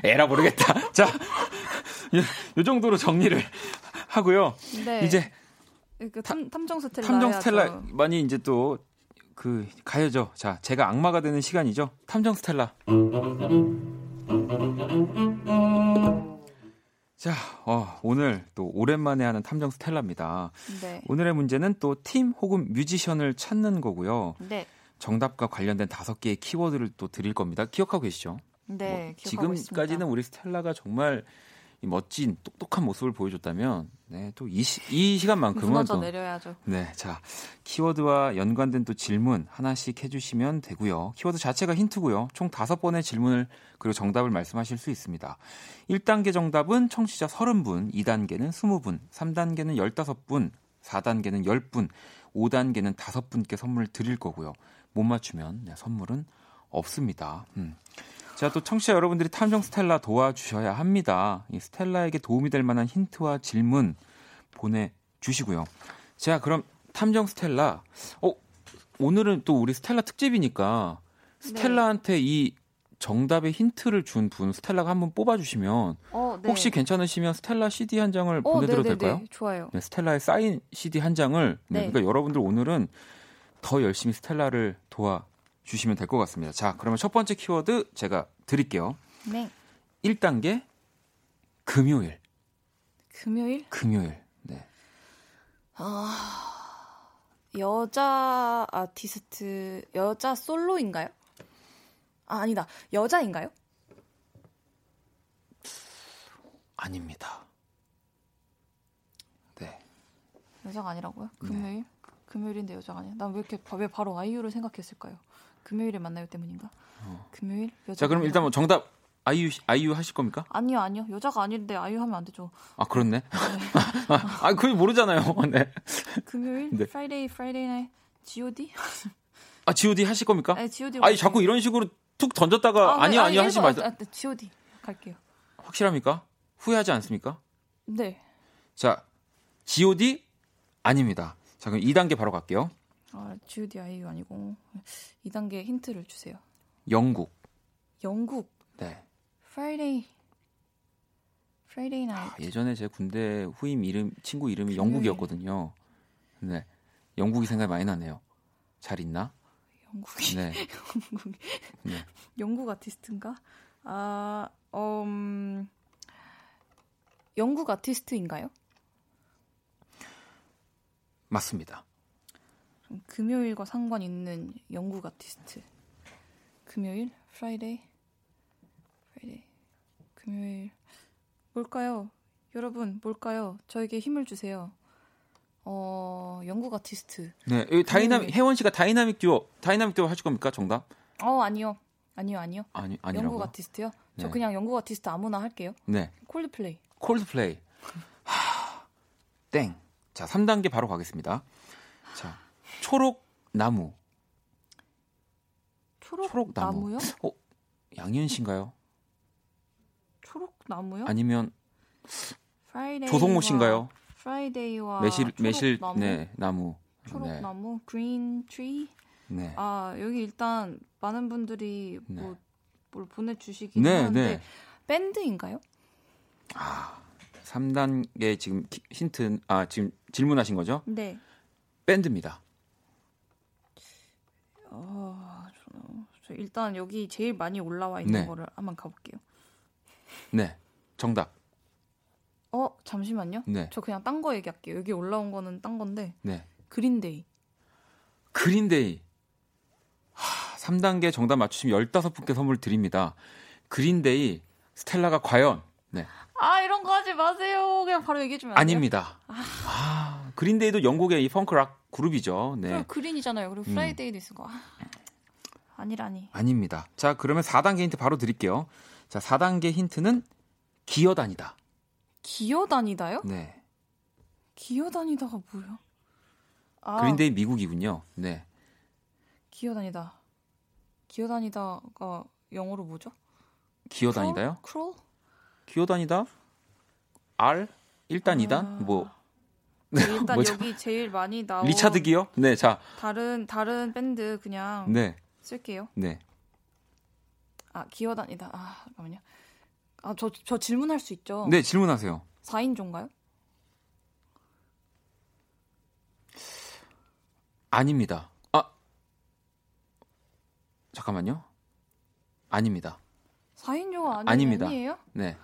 에라 모르겠다. 자, 요 정도로 정리를 하고요. 네. 이제. 그 탐정 스텔라 많이 이제 또 그 가야죠. 자, 제가 악마가 되는 시간이죠. 탐정 스텔라. 자, 오늘 또 오랜만에 하는 탐정 스텔라입니다. 네. 오늘의 문제는 또 팀 혹은 뮤지션을 찾는 거고요. 네. 정답과 관련된 5개의 키워드를 또 드릴 겁니다. 기억하고 계시죠? 네, 기억하고 있습니다. 지금까지는 우리 스텔라가 정말 이 멋진 똑똑한 모습을 보여줬다면, 네, 또 이 시간만큼은 무너져 내려야죠. 네, 자, 키워드와 연관된 또 질문 하나씩 해주시면 되고요. 키워드 자체가 힌트고요. 총 5번의 질문을 그리고 정답을 말씀하실 수 있습니다. 1단계 정답은 청취자 30분, 2단계는 20분, 3단계는 15분, 4단계는 10분, 5단계는 5분께 선물을 드릴 거고요. 못 맞추면 선물은 없습니다. 자, 또 청취자 여러분들이 탐정 스텔라 도와주셔야 합니다. 이 스텔라에게 도움이 될 만한 힌트와 질문 보내주시고요. 자, 그럼 탐정 스텔라, 오늘은 또 우리 스텔라 특집이니까 스텔라한테 네. 이 정답의 힌트를 준 분, 스텔라가 한 분 뽑아주시면 네. 혹시 괜찮으시면 스텔라 CD 한 장을 보내드려도 네네네. 될까요? 좋아요. 네, 스텔라의 사인 CD 한 장을 네. 네, 그러니까 여러분들 오늘은 더 열심히 스텔라를 도와주시면 될 것 같습니다. 자, 그러면 첫 번째 키워드 제가 드릴게요. 네. 1단계 금요일. 금요일? 금요일. 네. 여자 아티스트, 여자 솔로인가요? 아니다. 여자인가요? 아닙니다. 네. 여자가 아니라고요? 금요일? 네. 금요일인데 여자가 아니야. 난 왜 이렇게 왜 바로 아이유를 생각했을까요? 금요일에 만나요 때문인가? 금요일? 여자. 자, 그럼 일단 뭐 정답 아이유 하실 겁니까? 아니요. 여자가 아닌데 아이유 하면 안 되죠. 아, 그렇네. 네. 아, 그걸 모르잖아요. 네. 금요일? 네. 프라이데이 나이. G.O.D? 아, G.O.D 하실 겁니까? 네, G.O.D. 아니, 자꾸 이런 식으로 툭 던졌다가 아니요 하시면 안 돼요. G.O.D. 갈게요. 확실합니까? 후회하지 않습니까? 네. 자, G.O.D. 아닙니다. 자, 그럼 2단계 바로 갈게요. 아, G.O.D. 아이유 아니고 2단계 힌트를 주세요. 영국. 네. Friday night. 예전에 제 군대 후임 친구 이름이 금요일. 영국이었거든요. 네, 영국이 생각이 많이 나네요. 잘 있나? 영국이. 네. 네. 영국 아티스트인가? 영국 아티스트인가요? 맞습니다. 금요일과 상관 있는 영국 아티스트. 금요일? 프라이데이. 금요일. 뭘까요? 여러분, 뭘까요? 저에게 힘을 주세요. 영국 아티스트. 네, 여기 다이나믹 혜원 씨가 다이나믹 듀오 하실 겁니까? 정답? 아니요. 아니요. 영국 아티스트요? 네. 저 그냥 영국 아티스트 아무나 할게요. 네. 콜드플레이. 땡. 자, 3단계 바로 가겠습니다. 자, 초록나무. 초록나무요? 양희은 씨인가요? 초록나무요? 아니면 조성모 씨인가요? 프라이데이와 매실 초록나무. 네, 나무. 초록나무, 네. 그린 트리. 네. 아, 여기 일단 많은 분들이 네. 뭘 보내주시긴 네, 하는데 네. 밴드인가요? 아, 3단계 지금 힌트 지금 질문하신 거죠? 네. 밴드입니다. 저 일단 여기 제일 많이 올라와 있는 네. 거를 한번 가볼게요. 네, 정답. 잠시만요. 네. 저 그냥 딴 거 얘기할게요. 여기 올라온 거는 딴 건데. 네. 그린데이. 3단계 정답 맞추시면 15분께 선물 드립니다. 그린데이 스텔라가 과연. 네. 아, 이런 거 하지 마세요. 그냥 바로 얘기해주면 안 돼요? 아닙니다. 그린데이도 영국의 이 펑크락 그룹이죠. 네. 그럼 그린이잖아요. 그리고 프라이데이도 있을 거. 아니라니. 아닙니다. 자, 그러면 4단계 힌트 바로 드릴게요. 자, 4단계 힌트는 기어다니다. 기어다니다요? 네. 기어다니다가 뭐예요? 그린데이 미국이군요. 네. 기어다니다가 영어로 뭐죠? 기어다니다요? 크롤? 기어다니다? R? 1단, 2단? 뭐. 네, 일단 여기 제일 많이 나온 리차드 기어? 네, 자. 다른 밴드 그냥 네. 쓸게요. 네. 기어다니다. 잠깐만요. 저 질문할 수 있죠? 네, 질문하세요. 4인조인가요? 아닙니다. 잠깐만요. 아닙니다. 4인조가 아닙니다. 네.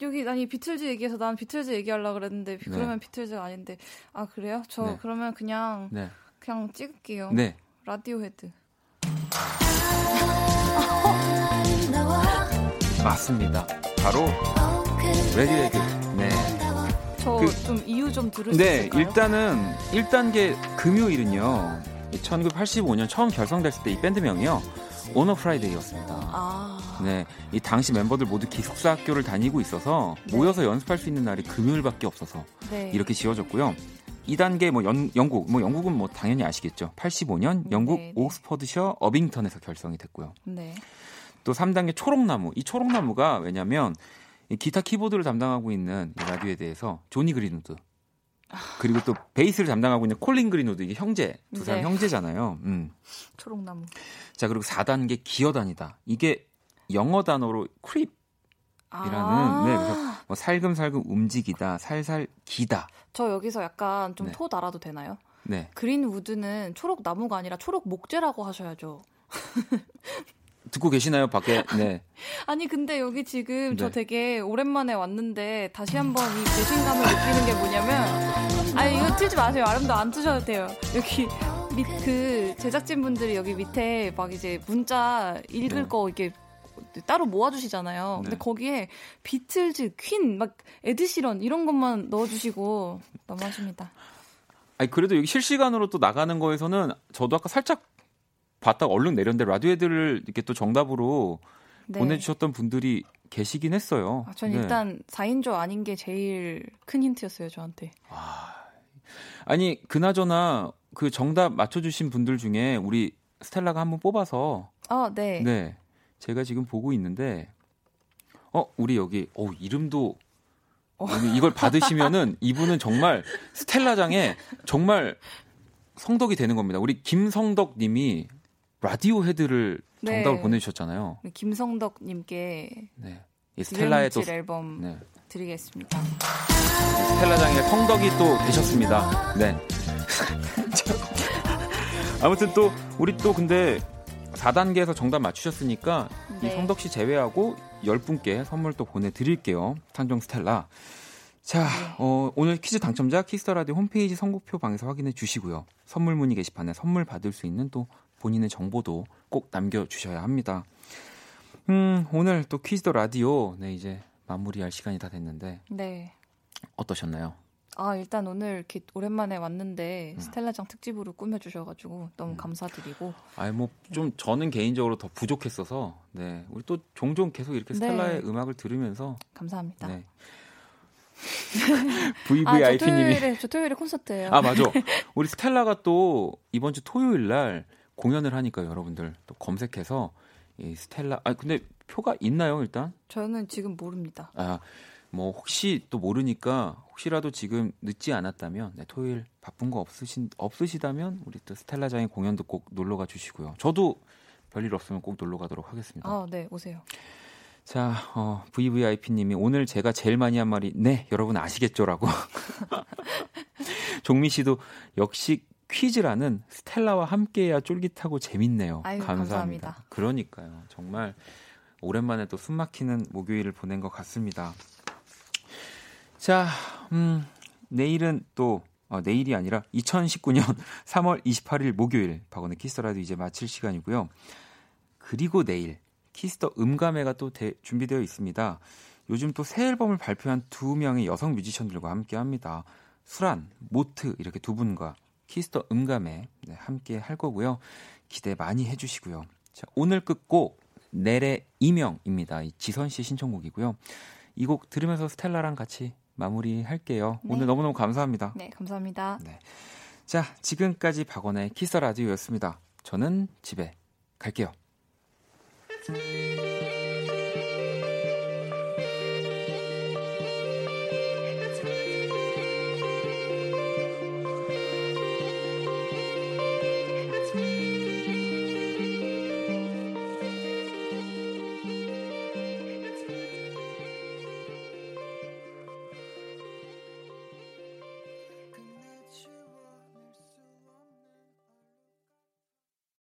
여기 아니 비틀즈 얘기해서 난 비틀즈 얘기하려고 그랬는데 그러면 네. 비틀즈가 아닌데. 아 그래요? 저 네. 그러면 그냥 네. 그냥 찍을게요. 네. 라디오헤드. 맞습니다. 바로 레디헤드. 네. 저 좀 이유 좀 들으실 수 있을까요? 네. 일단은 1단계 금요일은요. 1985년 처음 결성됐을 때 이 밴드명이요. 오너 프라이데이였습니다. 아. 네, 이 당시 멤버들 모두 기숙사 학교를 다니고 있어서 네. 모여서 연습할 수 있는 날이 금요일밖에 없어서 네. 이렇게 지어졌고요. 2단계 영국은 뭐 당연히 아시겠죠. 85년 영국 네, 네. 옥스퍼드셔 어빙턴에서 결성이 됐고요. 네. 또 3단계 초록나무. 이 초록나무가 왜냐하면 기타 키보드를 담당하고 있는 이 라디오에 대해서 조니 그린우드 그리고 또 베이스를 담당하고 있는 콜린 그린우드 이게 형제 두 사람 네. 형제잖아요. 초록나무. 자 그리고 4단계 기어다니다 이게 영어 단어로 creep이라는 아~ 네, 그래서 뭐 살금살금 움직이다, 살살 기다. 저 여기서 약간 좀 토 네. 달아도 되나요? 네. 그린우드는 초록나무가 아니라 초록목재라고 하셔야죠. 듣고 계시나요 밖에? 네. 아니 근데 여기 지금 네. 저 되게 오랜만에 왔는데 다시 한번 이 배신감을 느끼는 게 뭐냐면 아니 이거 틀지 마세요. 아름도 안 틀셔도 돼요. 여기 밑 그 제작진분들이 여기 밑에 막 이제 문자 읽을 네. 거 이렇게 따로 모아주시잖아요. 네. 근데 거기에 비틀즈, 퀸, 막 에드시런 이런 것만 넣어주시고 너무하십니다. 아니 그래도 여기 실시간으로 또 나가는 거에서는 저도 아까 살짝 봤다가 얼른 내렸는데 라디오헤드를 이렇게 또 정답으로 네. 보내주셨던 분들이 계시긴 했어요. 아, 전 네. 일단 4인조 아닌 게 제일 큰 힌트였어요 저한테. 아니 그나저나 그 정답 맞춰주신 분들 중에 우리 스텔라가 한번 뽑아서. 네. 네. 제가 지금 보고 있는데, 우리 여기, 이름도, 이걸 받으시면은 이분은 정말 스텔라장에 정말 성덕이 되는 겁니다. 우리 김성덕 님이 라디오헤드를 정답을 네. 보내주셨잖아요. 김성덕 님께 네. 스텔라의 또 앨범 네. 드리겠습니다. 스텔라장의 성덕이 또 되셨습니다. 네. 아무튼 또, 우리 또 근데, 4단계에서 정답 맞추셨으니까 네. 이 성덕 씨 제외하고 10분께 선물 또 보내드릴게요. 탄정 스텔라. 자, 네. 오늘 퀴즈 당첨자 키스터라디오 홈페이지 선곡표 방에서 확인해 주시고요. 선물 문의 게시판에 선물 받을 수 있는 또 본인의 정보도 꼭 남겨주셔야 합니다. 오늘 또 퀴즈더라디오 네, 이제 마무리할 시간이 다 됐는데 네. 어떠셨나요? 일단 오늘 이렇게 오랜만에 왔는데 스텔라장 특집으로 꾸며주셔가지고 너무 감사드리고. 좀 저는 개인적으로 더 부족했어서 네 우리 또 종종 계속 이렇게 스텔라의 네. 음악을 들으면서 감사합니다. 네. VVIP님이 저 토요일에 콘서트예요. 맞아. 우리 스텔라가 또 이번 주 토요일 날 공연을 하니까 여러분들 또 검색해서 이 스텔라. 근데 표가 있나요 일단? 저는 지금 모릅니다. 뭐 혹시 또 모르니까 혹시라도 지금 늦지 않았다면 네, 토요일 바쁜 거 없으시다면 우리 또 스텔라장의 공연도 꼭 놀러가 주시고요. 저도 별일 없으면 꼭 놀러 가도록 하겠습니다. 네 오세요. 자 VVIP님이 오늘 제가 제일 많이 한 말이 네 여러분 아시겠죠라고. 종미 씨도 역시 퀴즈라는 스텔라와 함께해야 쫄깃하고 재밌네요. 감사합니다. 그러니까요. 정말 오랜만에 또 숨막히는 목요일을 보낸 것 같습니다. 자, 내일은 또 내일이 아니라 2019년 3월 28일 목요일 박원의 키스더라디오 이제 마칠 시간이고요. 그리고 내일 키스더 음감회가 또 준비되어 있습니다. 요즘 또 새 앨범을 발표한 두 명의 여성 뮤지션들과 함께합니다. 수란, 모트 이렇게 두 분과 키스더 음감회 네, 함께 할 거고요. 기대 많이 해주시고요. 자, 오늘 끝곡 넬의 이명입니다. 이 지선 씨 신청곡이고요. 이 곡 들으면서 스텔라랑 같이 마무리할게요. 네. 오늘 너무너무 감사합니다. 네, 감사합니다. 네. 자, 지금까지 박원의 키스 라디오였습니다. 저는 집에 갈게요.